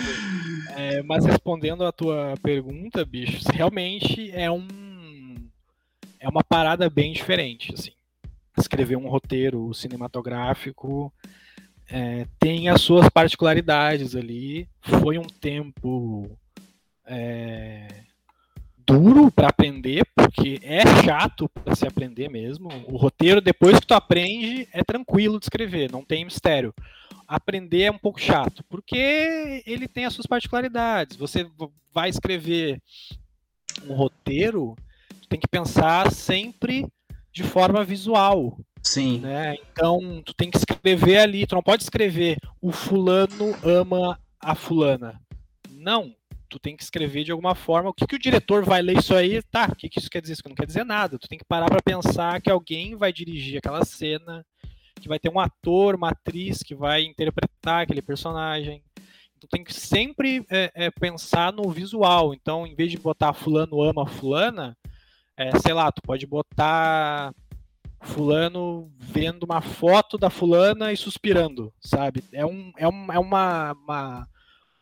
É, mas respondendo a tua pergunta, bicho, realmente é um... É uma parada bem diferente, assim. Escrever um roteiro cinematográfico é, tem as suas particularidades ali. Foi um tempo... É... duro para aprender, porque é chato para se aprender mesmo. O roteiro, depois que tu aprende, é tranquilo de escrever, não tem mistério. Aprender é um pouco chato, porque ele tem as suas particularidades. Você vai escrever um roteiro, tem que pensar sempre de forma visual. Sim. Né? Então, tu tem que escrever ali, tu não pode escrever o fulano ama a fulana. Não. Tu tem que escrever de alguma forma. O que, que o diretor vai ler isso aí? Tá, o que, que isso quer dizer? Isso não quer dizer nada. Tu tem que parar pra pensar que alguém vai dirigir aquela cena, que vai ter um ator, uma atriz que vai interpretar aquele personagem. Tu tem que sempre é, é, pensar no visual. Então, em vez de botar fulano ama fulana, é, sei lá, tu pode botar fulano vendo uma foto da fulana e suspirando, sabe? É, um, é, um, é uma, uma,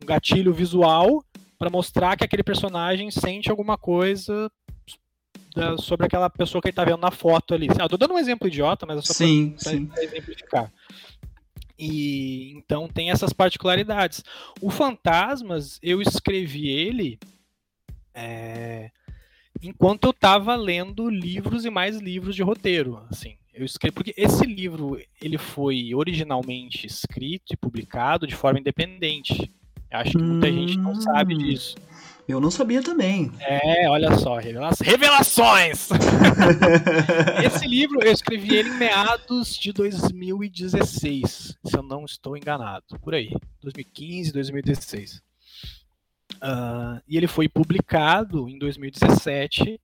um gatilho visual para mostrar que aquele personagem sente alguma coisa da, sobre aquela pessoa que ele tá vendo na foto ali. Ah, eu tô dando um exemplo idiota, mas é só sim, pra, sim. pra exemplificar. E, então tem essas particularidades. O Fantasmas, eu escrevi ele é, enquanto eu tava lendo livros e mais livros de roteiro. Assim. Eu escrevi, porque esse livro ele foi originalmente escrito e publicado de forma independente. Acho que muita hum, gente não sabe disso. Eu não sabia também. É, olha só, revelações! Esse livro, eu escrevi ele em meados de dois mil e dezesseis, se eu não estou enganado. Por aí, dois mil e quinze, dois mil e dezesseis. Uh, e ele foi publicado em dois mil e dezessete,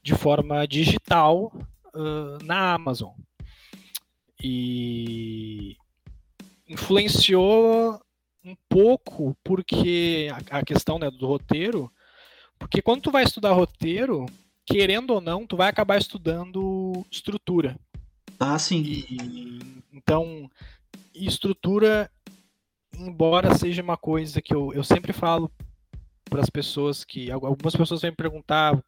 de forma digital, uh, na Amazon. E influenciou... um pouco, porque a questão, né, do roteiro, porque quando tu vai estudar roteiro, querendo ou não, tu vai acabar estudando estrutura. Ah, sim. E, então, estrutura, embora seja uma coisa que eu, eu sempre falo para as pessoas que... Algumas pessoas vêm me perguntar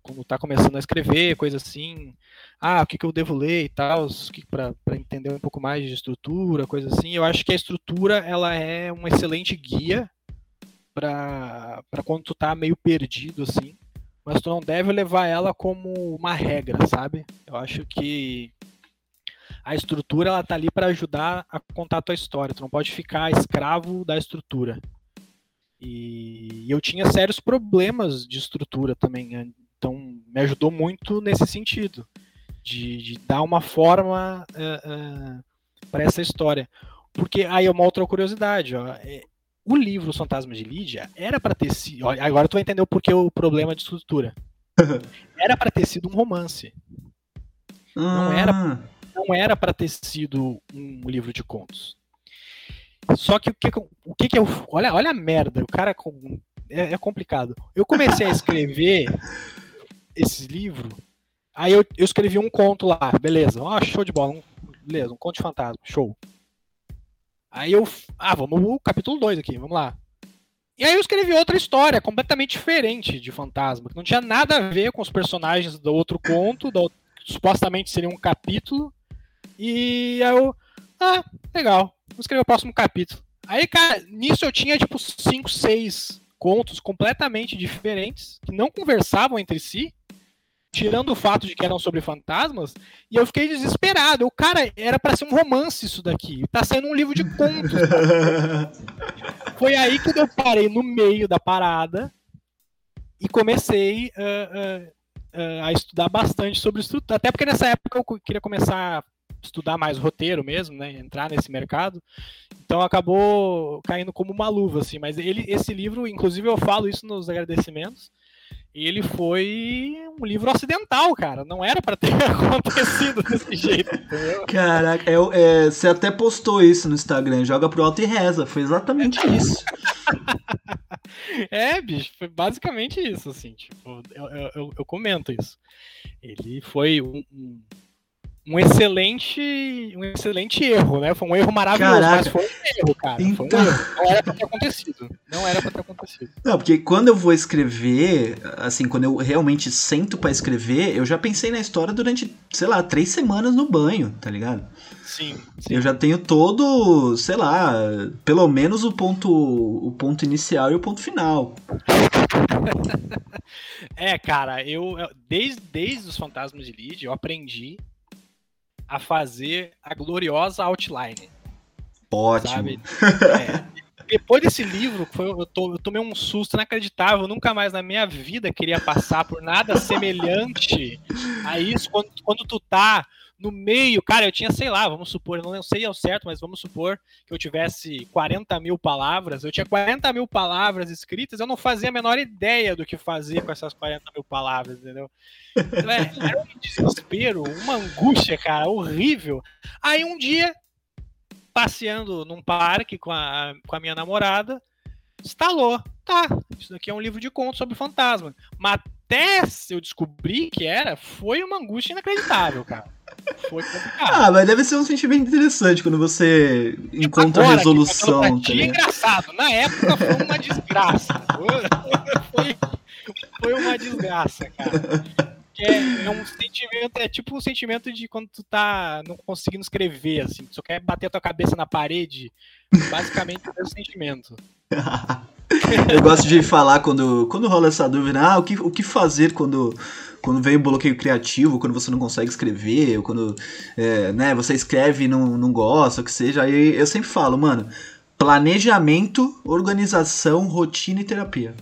quando tá começando a escrever, coisa assim, ah, o que, que eu devo ler e tal, para entender um pouco mais de estrutura, coisa assim. Eu acho que a estrutura, ela é um excelente guia para quando tu tá meio perdido, assim, mas tu não deve levar ela como uma regra, sabe? Eu acho que a estrutura, ela tá ali para ajudar a contar a tua história, tu não pode ficar escravo da estrutura. E eu tinha sérios problemas de estrutura também, então me ajudou muito nesse sentido, de, de dar uma forma uh, uh, para essa história. Porque aí é uma outra curiosidade, ó, é, o livro Os Fantasmas de Lídia era para ter sido, agora tu vai entender o porquê o problema de estrutura, era para ter sido um romance, não era, não era para ter sido um livro de contos. Só que o que, o que, que eu... Olha, olha a merda, o cara é, é complicado. Eu comecei a escrever esse livro, aí eu, eu escrevi um conto lá, beleza, ó, show de bola, um, beleza, um conto de fantasma, show. Aí eu... Ah, vamos o capítulo dois aqui, vamos lá. E aí eu escrevi outra história, completamente diferente de fantasma, que não tinha nada a ver com os personagens do outro conto, do, supostamente seria um capítulo, e aí eu... Ah, legal. Vou escrever o próximo capítulo. Aí, cara, nisso eu tinha tipo cinco, seis contos completamente diferentes, que não conversavam entre si, tirando o fato de que eram sobre fantasmas, e eu fiquei desesperado. Eu, cara, era pra ser um romance isso daqui. Tá sendo um livro de contos. Foi aí que eu parei no meio da parada e comecei a... Uh, uh, uh, a estudar bastante sobre isso, até porque nessa época eu queria começar a estudar mais roteiro mesmo, né, entrar nesse mercado, então acabou caindo como uma luva, assim, mas ele, esse livro, inclusive eu falo isso nos agradecimentos, ele foi um livro acidental, cara. Não era pra ter acontecido desse jeito. Entendeu? Caraca, eu, é, você até postou isso no Instagram. Joga pro alto e reza. Foi exatamente é, isso. É, bicho. Foi basicamente isso, assim. Tipo, eu, eu, eu comento isso. Ele foi um, um, excelente, um excelente erro, né? Foi um erro maravilhoso, Caraca. mas foi um erro, cara. Então... Foi um erro. Não era pra ter acontecido. Não era pra ter acontecido. Não, porque quando eu vou escrever, assim, quando eu realmente sento pra escrever, eu já pensei na história durante, sei lá, três semanas no banho, tá ligado? Sim. sim. Eu já tenho todo, sei lá, pelo menos o ponto, o ponto inicial e o ponto final. É, cara, eu, eu desde, desde os Fantasmas de Lídia, eu aprendi a fazer a gloriosa outline. Ótimo. Sabe? É. Depois desse livro, foi, eu, to, eu tomei um susto inacreditável, eu nunca mais na minha vida queria passar por nada semelhante a isso, quando, quando tu tá no meio, cara, eu tinha, sei lá, vamos supor, não sei ao certo, mas vamos supor que eu tivesse quarenta mil palavras, eu tinha quarenta mil palavras escritas, eu não fazia a menor ideia do que fazer com essas quarenta mil palavras, entendeu? Era um desespero, uma angústia, cara, horrível. Aí um dia... passeando num parque com a, com a minha namorada, instalou. Tá, isso daqui é um livro de contos sobre fantasma. Mas até eu descobri que era, foi uma angústia inacreditável, cara. Foi complicado. Ah, mas deve ser um sentimento interessante quando você encontra agora, a resolução. Agora, tá engraçado. Na época foi uma desgraça. Foi, foi uma desgraça, cara. É, é um sentimento, é tipo um sentimento de quando tu tá não conseguindo escrever, assim, tu só quer bater a tua cabeça na parede, basicamente é o sentimento. Eu gosto de falar quando, quando rola essa dúvida, ah, o que, o que fazer quando, quando vem o bloqueio criativo, quando você não consegue escrever, ou quando é, né, você escreve e não, não gosta, o que seja, aí eu sempre falo, mano, planejamento, organização, rotina e terapia.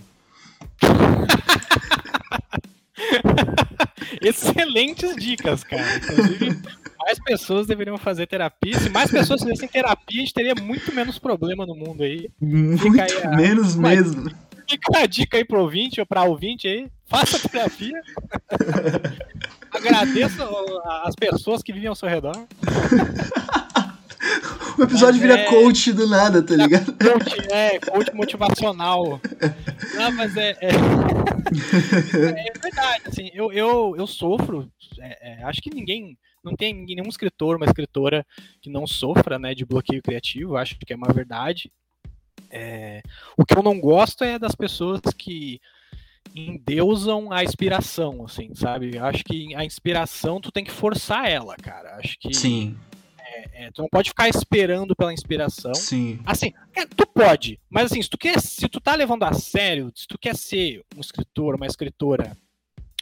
Excelentes dicas, cara. Inclusive, mais pessoas deveriam fazer terapia. Se mais pessoas fizessem terapia, a gente teria muito menos problema no mundo aí. Muito aí a... menos Mas, mesmo. Fica a dica aí pro ouvinte, ou pra ouvinte aí, faça terapia. Agradeço as pessoas que vivem ao seu redor. O episódio mas vira é... coach do nada, tá ligado? Coach, é, coach motivacional. Não, mas é... é... É verdade, assim, eu, eu, eu sofro, é, é, acho que ninguém, não tem ninguém, nenhum escritor, uma escritora que não sofra, né, de bloqueio criativo, acho que é uma verdade. É, o que eu não gosto é das pessoas que endeusam a inspiração, assim, sabe? Acho que a inspiração tu tem que forçar ela, cara, acho que... Sim. É, é, tu não pode ficar esperando pela inspiração. Sim. Assim, é, tu pode, mas assim, se tu quer, se tu tá levando a sério, se tu quer ser um escritor, uma escritora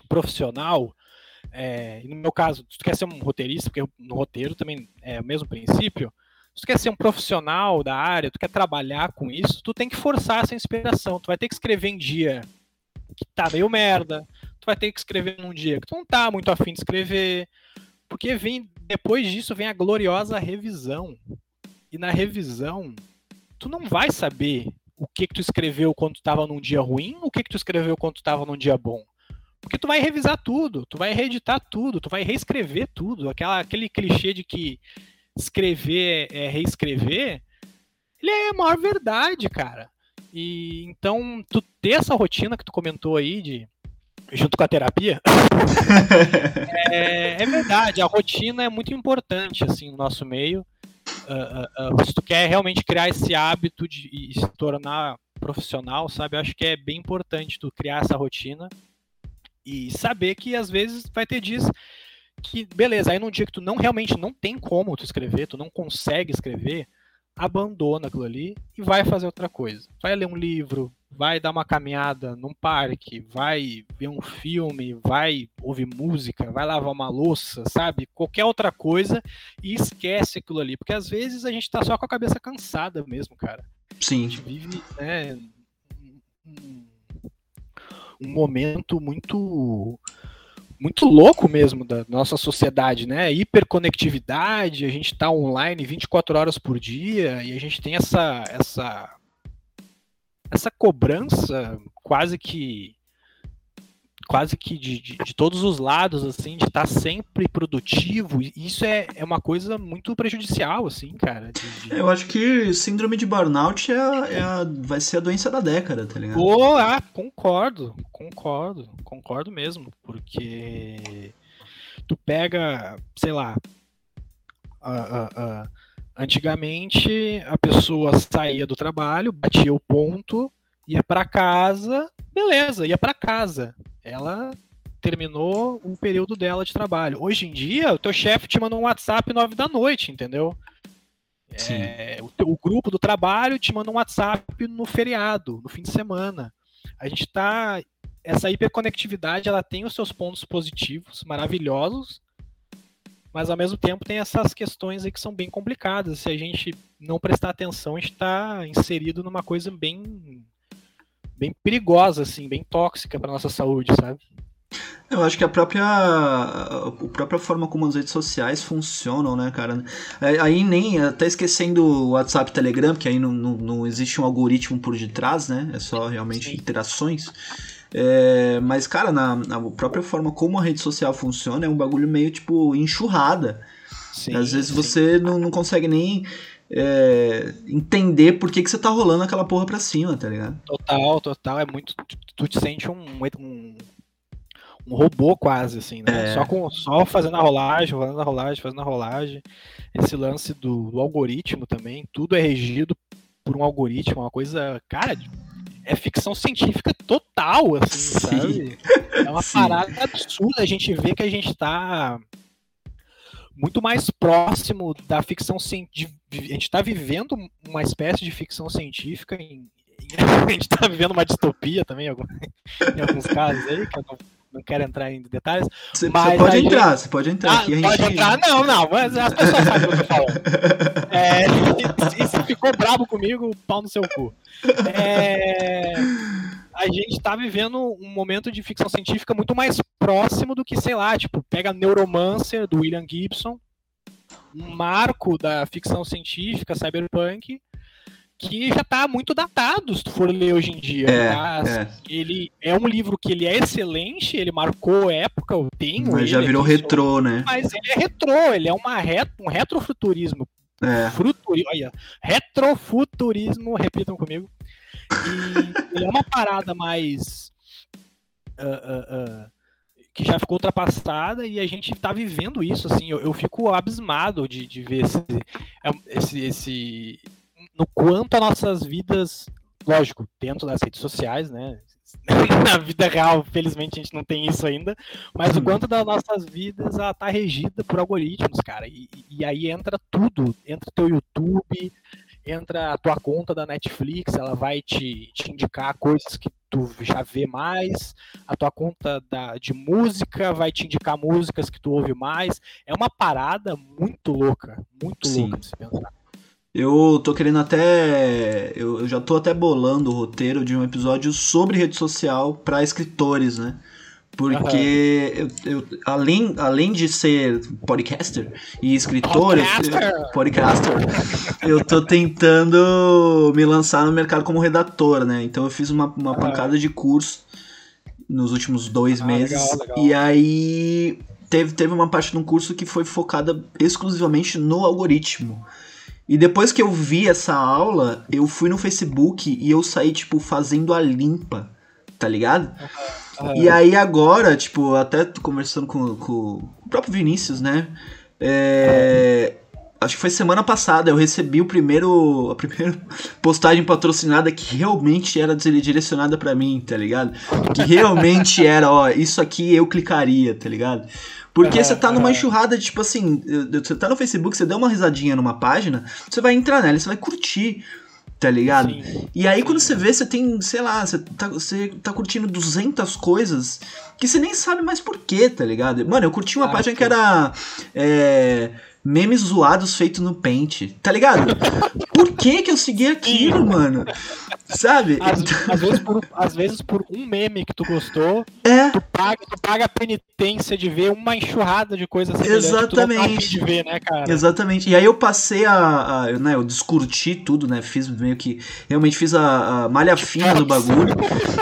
profissional, é, e no meu caso, se tu quer ser um roteirista, porque no roteiro também é o mesmo princípio, se tu quer ser um profissional da área, tu quer trabalhar com isso, tu tem que forçar essa inspiração, tu vai ter que escrever em dia que tá meio merda, tu vai ter que escrever num dia que tu não tá muito afim de escrever, porque vem, depois disso vem a gloriosa revisão. E na revisão, tu não vai saber o que, que tu escreveu quando tu estava num dia ruim, o que, que tu escreveu quando tu estava num dia bom. Porque tu vai revisar tudo, tu vai reeditar tudo, tu vai reescrever tudo. Aquela, aquele clichê de que escrever é reescrever, ele é a maior verdade, cara. E então, tu ter essa rotina que tu comentou aí de... junto com a terapia, é, é verdade, a rotina é muito importante, assim, no nosso meio, uh, uh, uh, se tu quer realmente criar esse hábito de, e se tornar profissional, sabe, eu acho que é bem importante tu criar essa rotina e saber que às vezes vai ter dias que, beleza, aí num dia que tu não, realmente não tem como tu escrever, tu não consegue escrever, abandona aquilo ali e vai fazer outra coisa, vai ler um livro, vai dar uma caminhada num parque, vai ver um filme, vai ouvir música, vai lavar uma louça, sabe? Qualquer outra coisa e esquece aquilo ali. Porque às vezes a gente tá só com a cabeça cansada mesmo, cara. Sim. A gente vive, né, um, um momento muito, muito louco mesmo da nossa sociedade, né? Hiperconectividade, a gente tá online vinte e quatro horas por dia e a gente tem essa, essa, essa cobrança quase que quase que de, de, de todos os lados, assim, de estar sempre produtivo, e isso é, é uma coisa muito prejudicial, assim, cara. De, de... Eu acho que síndrome de burnout é a, é a, vai ser a doença da década, tá ligado? Oh, ah, concordo, concordo, concordo mesmo, porque tu pega, sei lá, a, a, a, antigamente a pessoa saía do trabalho, batia o ponto, ia pra casa, beleza, ia pra casa. Ela terminou o período dela de trabalho. Hoje em dia, o teu chefe te manda um WhatsApp nove da noite, entendeu? Sim. É, o, teu, o grupo do trabalho te manda um WhatsApp no feriado, no fim de semana. A gente tá... Essa hiperconectividade, ela tem os seus pontos positivos, maravilhosos, mas ao mesmo tempo tem essas questões aí que são bem complicadas. Se a gente não prestar atenção, a gente tá inserido numa coisa bem... bem perigosa, assim, bem tóxica para nossa saúde, sabe? Eu acho que a própria, a própria forma como as redes sociais funcionam, né, cara? Aí nem, até esquecendo o WhatsApp e Telegram, que aí não, não, não existe um algoritmo por detrás, né? É só realmente Sim. interações. É, mas, cara, na, na própria forma como a rede social funciona, é um bagulho meio, tipo, enxurrada. Sim, Às vezes sim. você não, não consegue nem... É, entender por que, que você tá rolando aquela porra pra cima, tá ligado? Total, total, é muito, tu, tu te sente um, um um robô quase, assim, né? É. Só, com, só fazendo a rolagem, rolando a rolagem, fazendo a rolagem, esse lance do, do algoritmo também, tudo é regido por um algoritmo, uma coisa, cara, é ficção científica total, assim, Sim. sabe? É uma Sim. parada absurda, a gente vê que a gente tá... muito mais próximo da ficção científica. A gente está vivendo uma espécie de ficção científica, em... a gente está vivendo uma distopia também, em alguns casos aí, que eu não, não quero entrar em detalhes. Você pode entrar, gente... você pode entrar. Ah, aqui a gente... Pode entrar, não, não, mas as pessoas sabem o que eu falo. É... E se ficou brabo comigo, pau no seu cu. É... A gente tá vivendo um momento de ficção científica muito mais próximo do que, sei lá, tipo, pega Neuromancer, do William Gibson, um marco da ficção científica, cyberpunk, que já tá muito datado, se tu for ler hoje em dia. É, mas é. Ele é um livro que ele é excelente, ele marcou época, eu tenho... Mas ele, já virou ele, retrô, né? Mas ele é retrô, ele é uma ret, um retrofuturismo. É. Fruturi, olha, retrofuturismo, repitam comigo. E ele é uma parada mais uh, uh, uh, que já ficou ultrapassada e a gente tá vivendo isso, assim, eu, eu fico abismado de, de ver esse, esse, esse no quanto as nossas vidas, lógico, dentro das redes sociais, né, na vida real, felizmente a gente não tem isso ainda, mas o quanto das nossas vidas ela tá regida por algoritmos, cara, e, e aí entra tudo, entra teu YouTube, entra a tua conta da Netflix, ela vai te, te indicar coisas que tu já vê mais, a tua conta da, de música vai te indicar músicas que tu ouve mais, é uma parada muito louca, muito Sim. louca de se pensar. Eu tô querendo até, eu, eu já tô até bolando o roteiro de um episódio sobre rede social para escritores, né? Porque uhum. eu, eu, além, além de ser podcaster e escritor, podcaster, eu, podcaster eu tô tentando me lançar no mercado como redator, né? Então eu fiz uma, uma pancada uhum. de curso nos últimos dois ah, meses. Legal, legal. E aí teve, teve uma parte de um curso que foi focada exclusivamente no algoritmo. E depois que eu vi essa aula, eu fui no Facebook e eu saí, tipo, fazendo a limpa, tá ligado? Uhum. Ah, e aí agora, tipo, até conversando com, com o próprio Vinícius, né, é, acho que foi semana passada, eu recebi o primeiro, a primeira postagem patrocinada que realmente era direcionada pra mim, tá ligado? Que realmente era, ó, isso aqui eu clicaria, tá ligado? Porque uhum, você tá numa enxurrada de, tipo assim, você tá no Facebook, você deu uma risadinha numa página, você vai entrar nela, você vai curtir, tá ligado? Sim. E aí quando você vê, você tem, sei lá, você tá, você tá curtindo duzentas coisas que você nem sabe mais por quê, tá ligado? Mano, eu curti uma ah, página que, que era é, memes zoados feitos no Paint, tá ligado? Por que que eu segui aquilo, mano? Sabe? Às, então... às, vezes por, às vezes por um meme que tu gostou, é. tu, paga, tu paga a penitência de ver uma enxurrada de coisas assim. Exatamente. Que tu não tá de ver, né, cara? Exatamente. E aí eu passei a... a né, eu descurti tudo, né? Fiz meio que... Realmente fiz a, a malha fina do bagulho.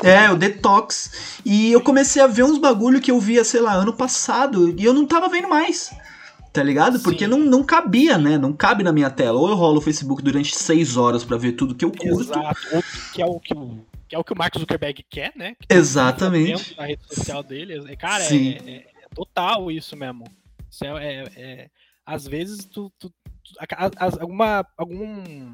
É, o detox. E eu comecei a ver uns bagulho que eu via, sei lá, ano passado. E eu não tava vendo mais. Tá ligado? Porque não, não cabia, né? Não cabe na minha tela. Ou eu rolo o Facebook durante seis horas pra ver tudo que eu curto. Exato. Ou que é o que o, que é o, que o Mark Zuckerberg quer, né? Que exatamente. Na rede social dele. Cara, é, é, é total isso mesmo. Isso é, é, é, às vezes, tu, tu, tu, a, a, alguma, algum,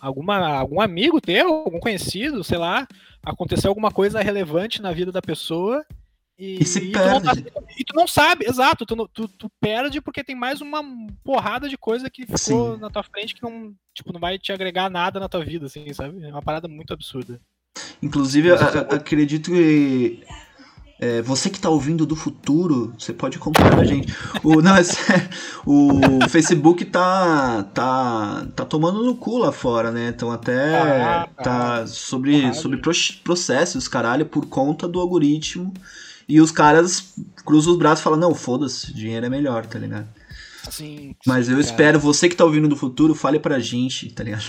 alguma, algum amigo teu, algum conhecido, sei lá, aconteceu alguma coisa relevante na vida da pessoa... E, e, se e, perde. Tu não, e tu não sabe, exato, tu, tu, tu perde porque tem mais uma porrada de coisa que ficou Sim. na tua frente que não, tipo, não vai te agregar nada na tua vida, assim, sabe? É uma parada muito absurda. Inclusive, a, a, acredito que é, você que tá ouvindo do futuro, você pode comprar a gente. O, não, é sério, o Facebook tá, tá, tá tomando no cu lá fora, né? Então até ah, tá, tá sobre, sobre processos, caralho, por conta do algoritmo. E os caras cruzam os braços e falam, não, foda-se, dinheiro é melhor, tá ligado? Sim. Mas sim, eu cara. espero, você que tá ouvindo do futuro, fale pra gente, tá ligado?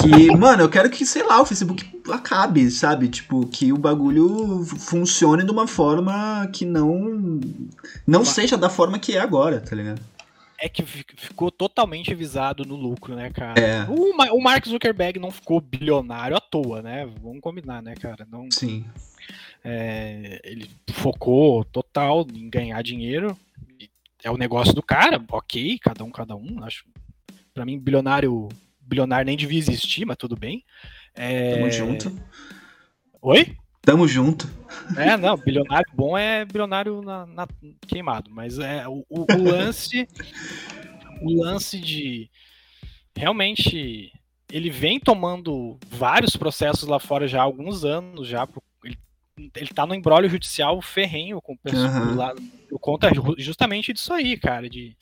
Que, mano, eu quero que, sei lá, o Facebook acabe, sabe? Tipo, que o bagulho funcione de uma forma que não... Não claro. seja da forma que é agora, tá ligado? É que ficou totalmente visado no lucro, né, cara? É. O, Ma- o Mark Zuckerberg não ficou bilionário à toa, né? Vamos combinar, né, cara? Não... Sim. É, ele focou total em ganhar dinheiro, é o negócio do cara, ok, cada um, cada um, acho, pra mim bilionário, bilionário nem devia existir, mas tudo bem. É... Tamo junto. Oi? Tamo junto. É, não, bilionário bom é bilionário na, na, queimado, mas é o, o, o lance, o lance de realmente, ele vem tomando vários processos lá fora já há alguns anos já pro ele tá no embrólio judicial ferrenho com o pessoal uhum. lá, por conta justamente disso aí, cara, de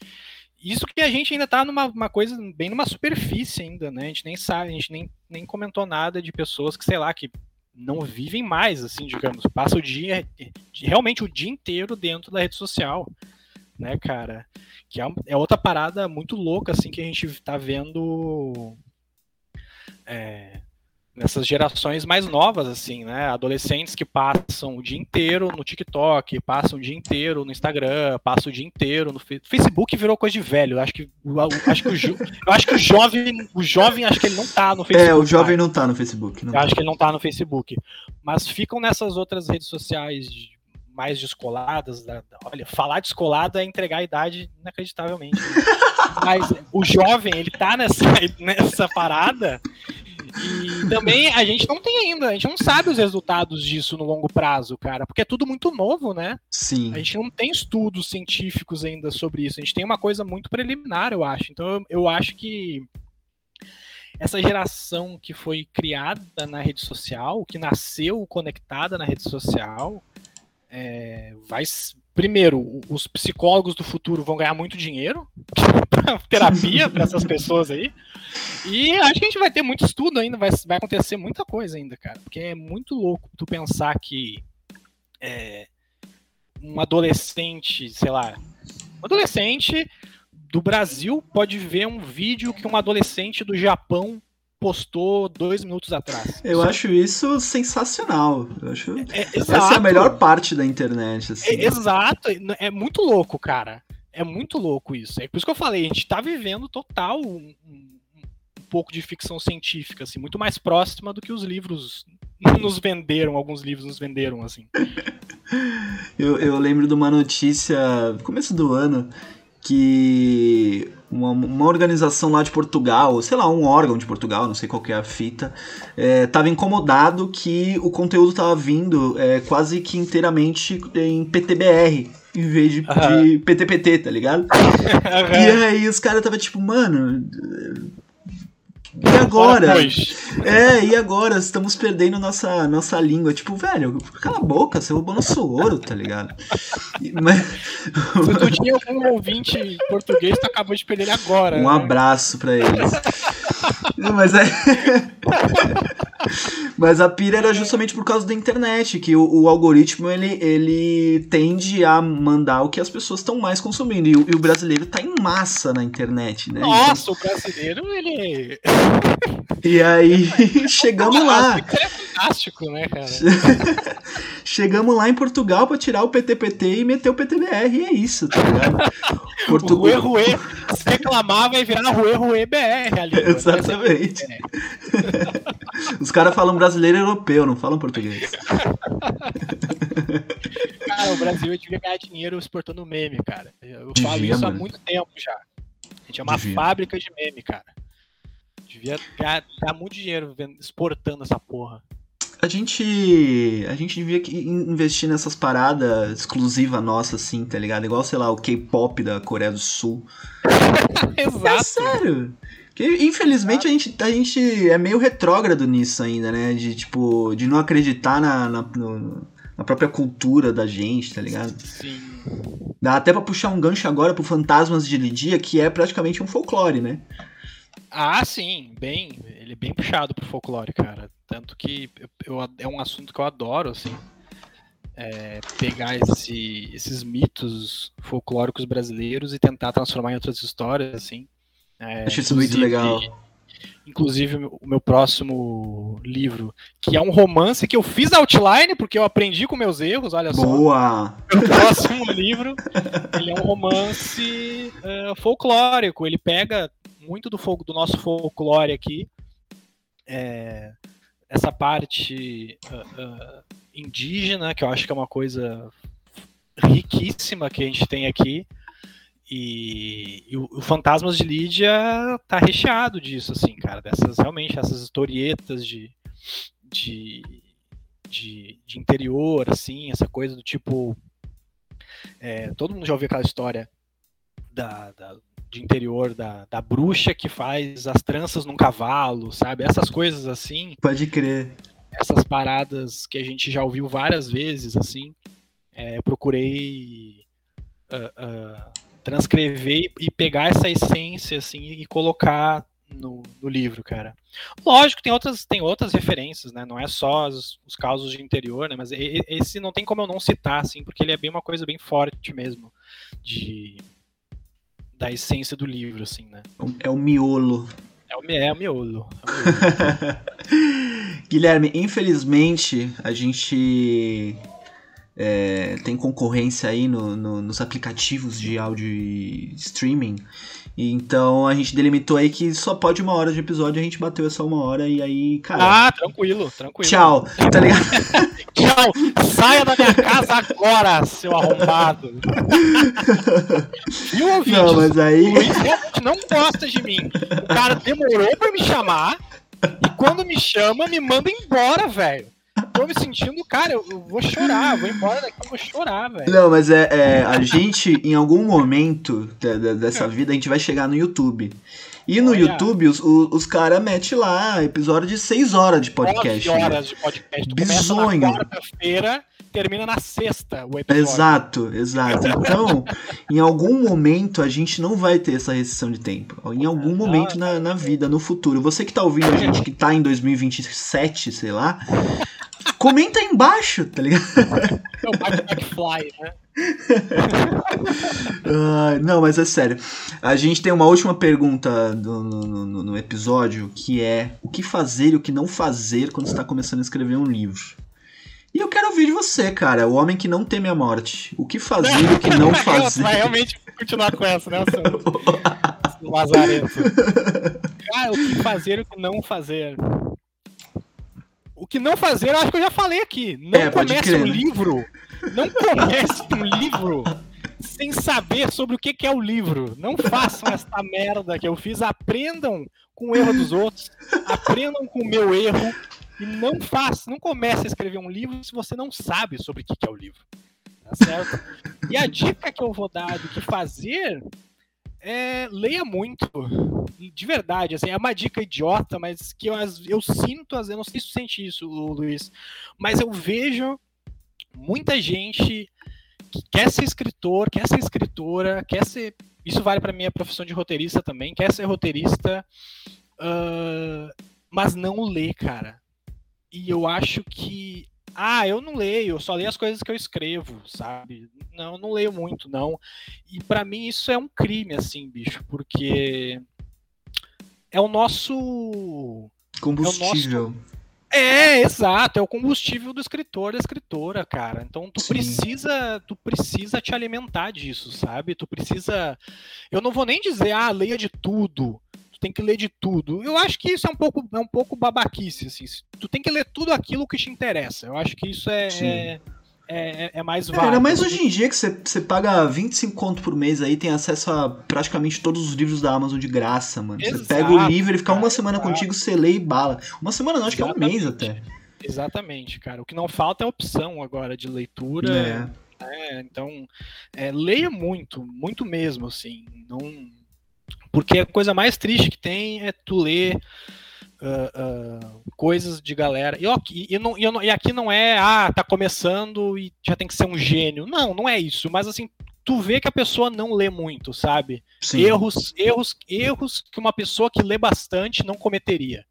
isso que a gente ainda tá numa uma coisa bem numa superfície ainda, né, a gente nem sabe, a gente nem, nem comentou nada de pessoas que, sei lá, que não vivem mais, assim, digamos, passa o dia, realmente o dia inteiro dentro da rede social, né, cara, que é outra parada muito louca, assim, que a gente tá vendo... É... nessas gerações mais novas, assim, né? Adolescentes que passam o dia inteiro no TikTok, passam o dia inteiro no Instagram, passam o dia inteiro no Facebook. Facebook virou coisa de velho. Acho que, acho que, o, jo... eu acho que o jovem, o jovem, acho que ele não tá no Facebook. É, o jovem não tá no Facebook. Não. Eu acho que ele não tá no Facebook. Mas ficam nessas outras redes sociais mais descoladas. Da... Olha, falar descolado é entregar a idade inacreditavelmente. Mas o jovem, ele tá nessa, nessa parada... E também a gente não tem ainda, a gente não sabe os resultados disso no longo prazo, cara, porque é tudo muito novo, né? Sim. A gente não tem estudos científicos ainda sobre isso, a gente tem uma coisa muito preliminar, eu acho. Então eu, eu acho que essa geração que foi criada na rede social, que nasceu conectada na rede social, é, vai... Primeiro, os psicólogos do futuro vão ganhar muito dinheiro para terapia para essas pessoas aí. E acho que a gente vai ter muito estudo ainda, vai, vai acontecer muita coisa ainda, cara. Porque é muito louco tu pensar que é, um adolescente, sei lá, um adolescente do Brasil pode ver um vídeo que um adolescente do Japão postou dois minutos atrás. Eu Só... acho isso sensacional. Eu acho... é, é, Essa é a melhor parte da internet. Assim. É, exato. É muito louco, cara. É muito louco isso. É por isso que eu falei, a gente tá vivendo total um, um, um pouco de ficção científica, assim, muito mais próxima do que os livros nos venderam, alguns livros nos venderam, assim. eu, eu lembro de uma notícia no começo do ano que... Uma, uma organização lá de Portugal, sei lá, um órgão de Portugal, não sei qual que é a fita, é, tava incomodado que o conteúdo tava vindo é, quase que inteiramente em P T B R, em vez de, uhum. de P T P T, tá ligado? Uhum. E aí os caras tava tipo, mano... E agora? É, e agora? Estamos perdendo nossa, nossa língua. Tipo, velho, cala a boca, você roubou nosso ouro, tá ligado? Mas... Se tu tinha algum ouvinte português, tu acabou de perder ele agora. Um né? abraço pra eles. Mas é... Mas a pira era justamente por causa da internet, que o, o algoritmo, ele, ele tende a mandar o que as pessoas estão mais consumindo. E o, e o brasileiro tá em massa na internet, né? Nossa, então... o brasileiro, ele... E aí, chegamos lá. É fantástico, né, cara? Chegamos lá em Portugal pra tirar o P T P T e meter o P T B R, e é isso, tá ligado? Portugal... O Rue Rue, se reclamar, vai virar Rue Rue B R ali. Exatamente. Os caras falam brasileiro e europeu, não falam português. Cara, o Brasil devia ganhar dinheiro exportando meme, cara. Eu devia, falo isso mano. há muito tempo já. A gente é uma devia. fábrica de meme, cara. Devia ganhar, ganhar muito dinheiro exportando essa porra. A gente, a gente devia investir nessas paradas exclusivas nossas, assim, tá ligado? Igual, sei lá, o K-pop da Coreia do Sul. Exato. É sério. Infelizmente a gente, a gente é meio retrógrado nisso ainda, né? De tipo, de não acreditar na, na, na própria cultura da gente, tá ligado? Sim. Dá até pra puxar um gancho agora pro Fantasmas de Lídia, que é praticamente um folclore, né? Ah, sim, bem, ele é bem puxado pro folclore, cara. Tanto que eu, eu, é um assunto que eu adoro, assim. É, pegar esse, esses mitos folclóricos brasileiros e tentar transformar em outras histórias, assim. É, acho isso muito legal. Inclusive o meu próximo livro, que é um romance que eu fiz outline, porque eu aprendi com meus erros, olha só. Boa! Meu próximo livro, ele é um romance uh, folclórico, ele pega muito do, fol- do nosso folclore aqui, é, essa parte uh, uh, indígena, que eu acho que é uma coisa riquíssima que a gente tem aqui. E, e o, o Fantasmas de Lídia tá recheado disso, assim, cara, dessas, realmente, essas historietas de, de, de, de interior, assim, essa coisa do tipo, é, todo mundo já ouviu aquela história da, da, de interior da, da bruxa que faz as tranças num cavalo, sabe, essas coisas assim. Pode crer. Essas paradas que a gente já ouviu várias vezes, assim, é, eu procurei... Uh, uh, transcrever e pegar essa essência, assim, e colocar no, no livro, cara. Lógico, tem outras, tem outras referências, né? Não é só os, os causos de interior, né? Mas esse não tem como eu não citar, assim, porque ele é bem uma coisa bem forte mesmo de, da essência do livro, assim, né? É o miolo. É o, é o miolo. É o miolo. Guilherme, infelizmente, a gente... É, tem concorrência aí no, no, nos aplicativos de áudio e streaming, e então a gente delimitou aí que só pode uma hora de episódio, a gente bateu essa uma hora e aí, cara... Ah, tranquilo, tranquilo. Tchau, tá ligado? Tchau, saia da minha casa agora, seu arrombado. Viu, ouvinte? Não, mas aí... O Luiz realmente não gosta de mim. O cara demorou pra me chamar, e quando me chama, me manda embora, velho. Tô me sentindo, cara, eu vou chorar, vou embora daqui, eu vou chorar, velho. Não, mas é, é a gente, em algum momento de, de, dessa vida, a gente vai chegar no YouTube. E no Olha. YouTube, os, os, os caras metem lá episódio de seis horas de podcast. nove horas né? de podcast. Tu Bizonho. Começa na quarta-feira, termina na sexta o episódio. Exato, exato. Então, em algum momento, a gente não vai ter essa restrição de tempo. Em algum momento na, na vida, no futuro. Você que tá ouvindo a gente, que tá em dois mil e vinte e sete, sei lá... Comenta aí embaixo, tá ligado? É o Backfly, né? uh, não, mas é sério. A gente tem uma última pergunta do, no, no, no episódio, que é o que fazer e o que não fazer quando você tá começando a escrever um livro. E eu quero ouvir de você, cara, o homem que não teme a morte. O que fazer e o que não fazer? Vai realmente continuar com essa, né? O lazarento. Cara, o que fazer e o que não fazer... O que não fazer, eu acho que eu já falei aqui. Não é, comece crer, um né? livro. Não comece um livro sem saber sobre o que é o livro. Não façam essa merda que eu fiz. Aprendam com o erro dos outros. Aprendam com o meu erro. E não façam. Não comece a escrever um livro se você não sabe sobre o que é o livro. Tá certo? E a dica que eu vou dar do que fazer é leia muito. De verdade, assim, é uma dica idiota, mas que eu, eu sinto, eu não sei se tu sente isso, Luiz, mas eu vejo muita gente que quer ser escritor, quer ser escritora, quer ser, isso vale para minha profissão de roteirista também, quer ser roteirista, uh, mas não lê, cara. E eu acho que, ah, eu não leio, eu só leio as coisas que eu escrevo, sabe? Não, eu não leio muito, não. E pra mim isso é um crime, assim, bicho, porque é o nosso... combustível. É, o nosso... é, exato, é o combustível do escritor, da escritora, cara. Então tu Sim. precisa, tu precisa te alimentar disso, sabe? Tu precisa... Eu não vou nem dizer, ah, leia de tudo. Tem que ler de tudo. Eu acho que isso é um pouco, é um pouco babaquice, assim. Tu tem que ler tudo aquilo que te interessa. Eu acho que isso é, é, é, é mais válido. É, ainda mais hoje em dia que você, você paga vinte e cinco contos por mês aí, tem acesso a praticamente todos os livros da Amazon de graça, mano. Exato, você pega o livro, ele fica uma semana exato. contigo, você lê e bala. Uma semana não, acho Exatamente. que é um mês até. Exatamente, cara. O que não falta é opção agora de leitura. É. Né? Então, é, leia muito, muito mesmo, assim. Não... Porque a coisa mais triste que tem é tu ler uh, uh, coisas de galera. E, ok, e, não, e, não, e aqui não é, ah, tá começando e já tem que ser um gênio. Não, não é isso. Mas assim, tu vê que a pessoa não lê muito, sabe? Sim. Erros, erros, erros que uma pessoa que lê bastante não cometeria.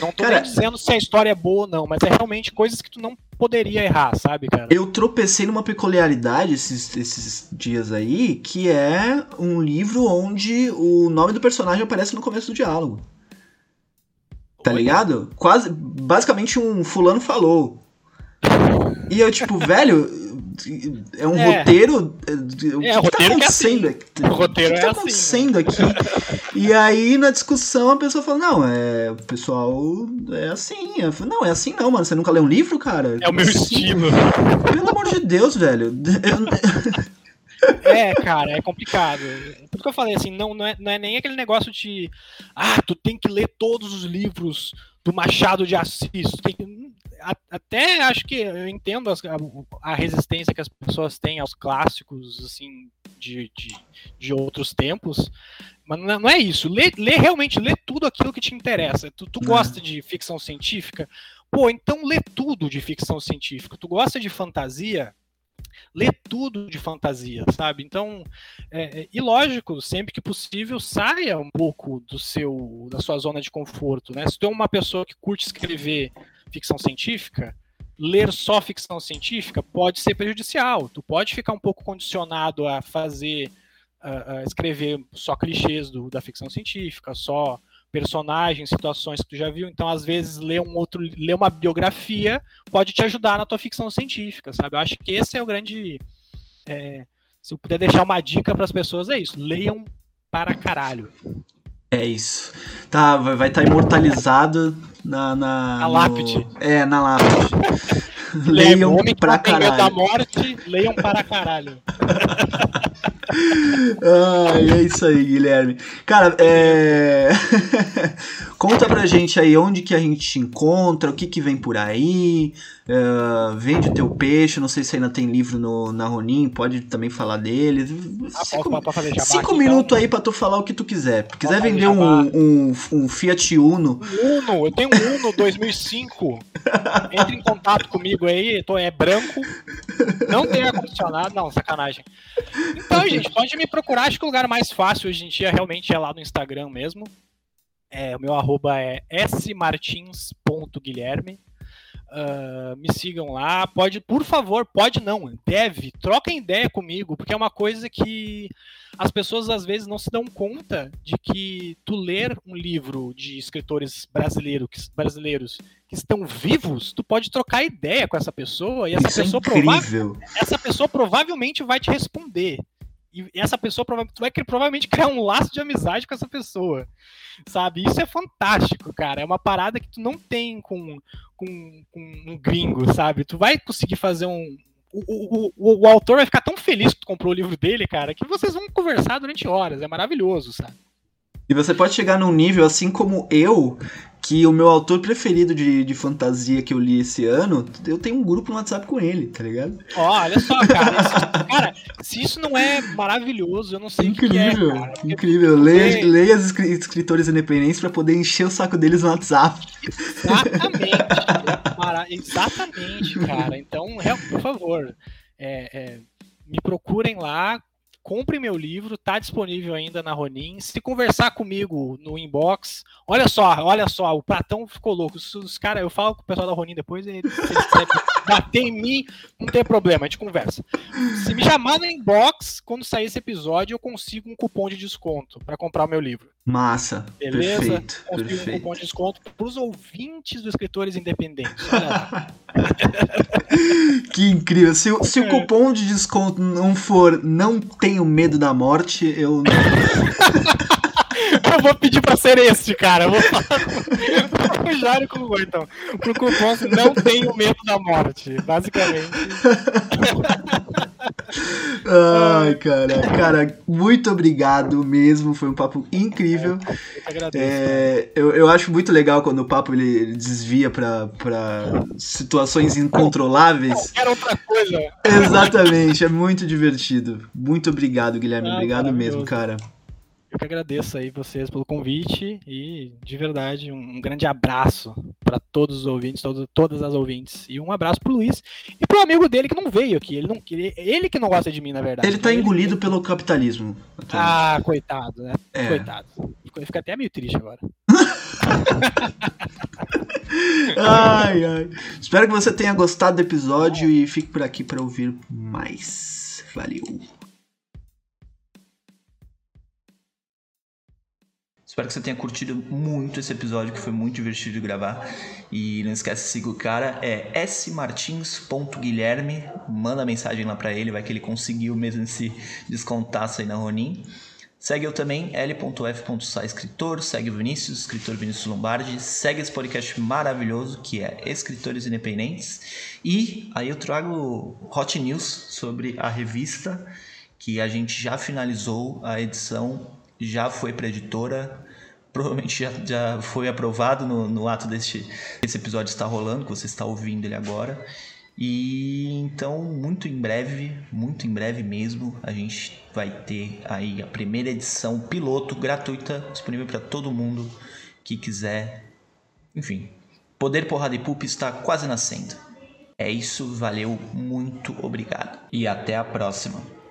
Não tô cara, nem dizendo se a história é boa ou não, mas é realmente coisas que tu não poderia errar, sabe, cara? Eu tropecei numa peculiaridade esses, esses dias aí, que é um livro onde o nome do personagem aparece no começo do diálogo. Tá Oi. ligado? Quase, basicamente um fulano falou. E eu tipo, velho... É um é. roteiro. O que, é, que tá acontecendo aqui? É assim. O, o que, que tá é acontecendo assim, né? aqui? E aí, na discussão, a pessoa fala: não, é. O pessoal é assim. Eu falo, não, é assim não, mano. Você nunca lê um livro, cara? É o meu estilo. Pelo amor de Deus, velho. É, cara, é complicado. Por isso que eu falei assim, não, não, é, não é nem aquele negócio de ah, tu tem que ler todos os livros do Machado de Assis. Tu tem que... Até acho que eu entendo as, a resistência que as pessoas têm aos clássicos assim, de, de, de outros tempos, mas não é isso. Lê, lê realmente, lê tudo aquilo que te interessa. Tu, tu gosta de ficção científica? Pô, então lê tudo de ficção científica. Tu gosta de fantasia? Lê tudo de fantasia, sabe? Então, é, é, e lógico, sempre que possível, saia um pouco do seu, da sua zona de conforto, né? Se tu é uma pessoa que curte escrever ficção científica, ler só ficção científica pode ser prejudicial. Tu pode ficar um pouco condicionado a fazer, a, a escrever só clichês do, da ficção científica, só personagens, situações que tu já viu. Então, às vezes, ler um outro, ler uma biografia pode te ajudar na tua ficção científica, sabe? Eu acho que esse é o grande... É, se eu puder deixar uma dica para as pessoas, é isso. Leiam para caralho. É isso. Tá, vai estar tá imortalizado na... Na, na lápide. No... É, na lápide. Leiam é, pra caralho. Da morte, leiam para caralho. Ah, é isso aí, Guilherme. Cara, é... conta pra gente aí onde que a gente te encontra, o que que vem por aí, uh, vende o teu peixe, não sei se ainda tem livro no, na Ronin, pode também falar dele. Ah, cinco pode, pode fazer jabá, cinco então. minutos aí pra tu falar o que tu quiser. Se quiser vender um, um, um Fiat Uno... Uno, eu tenho um Uno dois mil e cinco. Entre em contato comigo aí, tô, é branco, não tem ar-condicionado, não, sacanagem. Então, gente, pode me procurar, acho que o lugar mais fácil hoje em dia realmente é lá no Instagram mesmo. É, o meu arroba é s martins ponto guilherme. Uh, me sigam lá, pode, por favor, pode não, deve, troquem ideia comigo, porque é uma coisa que as pessoas às vezes não se dão conta de que tu ler um livro de escritores brasileiro, que, brasileiros que estão vivos, tu pode trocar ideia com essa pessoa e essa, pessoa, é provável, essa pessoa provavelmente vai te responder. E essa pessoa tu vai provavelmente criar um laço de amizade com essa pessoa, sabe? Isso é fantástico, cara. É uma parada que tu não tem com, com, com um gringo, sabe? Tu vai conseguir fazer um... O, o, o, o autor vai ficar tão feliz que tu comprou o livro dele, cara, que vocês vão conversar durante horas. É maravilhoso, sabe? E você pode chegar num nível, assim como eu, que o meu autor preferido de, de fantasia que eu li esse ano, eu tenho um grupo no WhatsApp com ele, tá ligado? Ó, olha só, cara. Isso, cara, se isso não é maravilhoso, eu não sei incrível, o que é, cara. Incrível. Leia, leia os escritores independentes pra poder encher o saco deles no WhatsApp. Exatamente. Cara. Exatamente, cara. Então, por favor, é, é, me procurem lá. compre meu livro, tá disponível ainda na Ronin. Se conversar comigo no inbox, olha só, olha só, o Platão ficou louco. Os, os cara, eu falo com o pessoal da Ronin depois, ele, se ele quiser bater em mim, não tem problema, a gente conversa. Se me chamar no inbox, quando sair esse episódio, eu consigo um cupom de desconto para comprar o meu livro. Massa, beleza? Perfeito, consigo perfeito. Um cupom de desconto para os ouvintes do Escritores Independentes. Olha lá. Que incrível. Se, se o cupom de desconto não for não tenho medo da morte, eu não... Eu vou pedir pra ser este, cara. Eu vou falar com o Jairo e com o Hugo, então. Pro cupom não tenho medo da morte, basicamente. Ai, cara, cara, muito obrigado mesmo, foi um papo incrível. É, eu, agradeço, é, eu, eu acho muito legal quando o papo ele, ele desvia pra, pra situações incontroláveis. Era outra coisa. Exatamente, é muito divertido. Muito obrigado, Guilherme, ah, obrigado mesmo, cara. Eu que agradeço aí vocês pelo convite e, de verdade, um grande abraço para todos os ouvintes, todo, todas as ouvintes. E um abraço pro Luiz e pro amigo dele que não veio aqui. Ele, não, ele, ele que não gosta de mim, na verdade. Ele tá ele engolido ele... pelo capitalismo. Ah, coitado, né? É. Coitado. Fica até meio triste agora. Ai, ai. Espero que você tenha gostado do episódio é. e fique por aqui para ouvir mais. Valeu. Espero que você tenha curtido muito esse episódio, que foi muito divertido de gravar. E não esquece de seguir o cara, é s martins ponto guilherme. Manda mensagem lá pra ele, vai que ele conseguiu mesmo esse descontaço aí na Ronin. Segue eu também, l ponto f ponto sa escritor. Segue o Vinícius, escritor Vinícius Lombardi. Segue esse podcast maravilhoso que é Escritores Independentes. E aí eu trago hot news sobre a revista, que a gente já finalizou a edição... Já foi para a editora, provavelmente já, já foi aprovado no, no ato deste esse episódio está rolando, que você está ouvindo ele agora. E então, muito em breve, muito em breve mesmo, a gente vai ter aí a primeira edição piloto gratuita, disponível para todo mundo que quiser. Enfim, Poder, Porrada e Pulp está quase nascendo. É isso, valeu, muito obrigado. E até a próxima.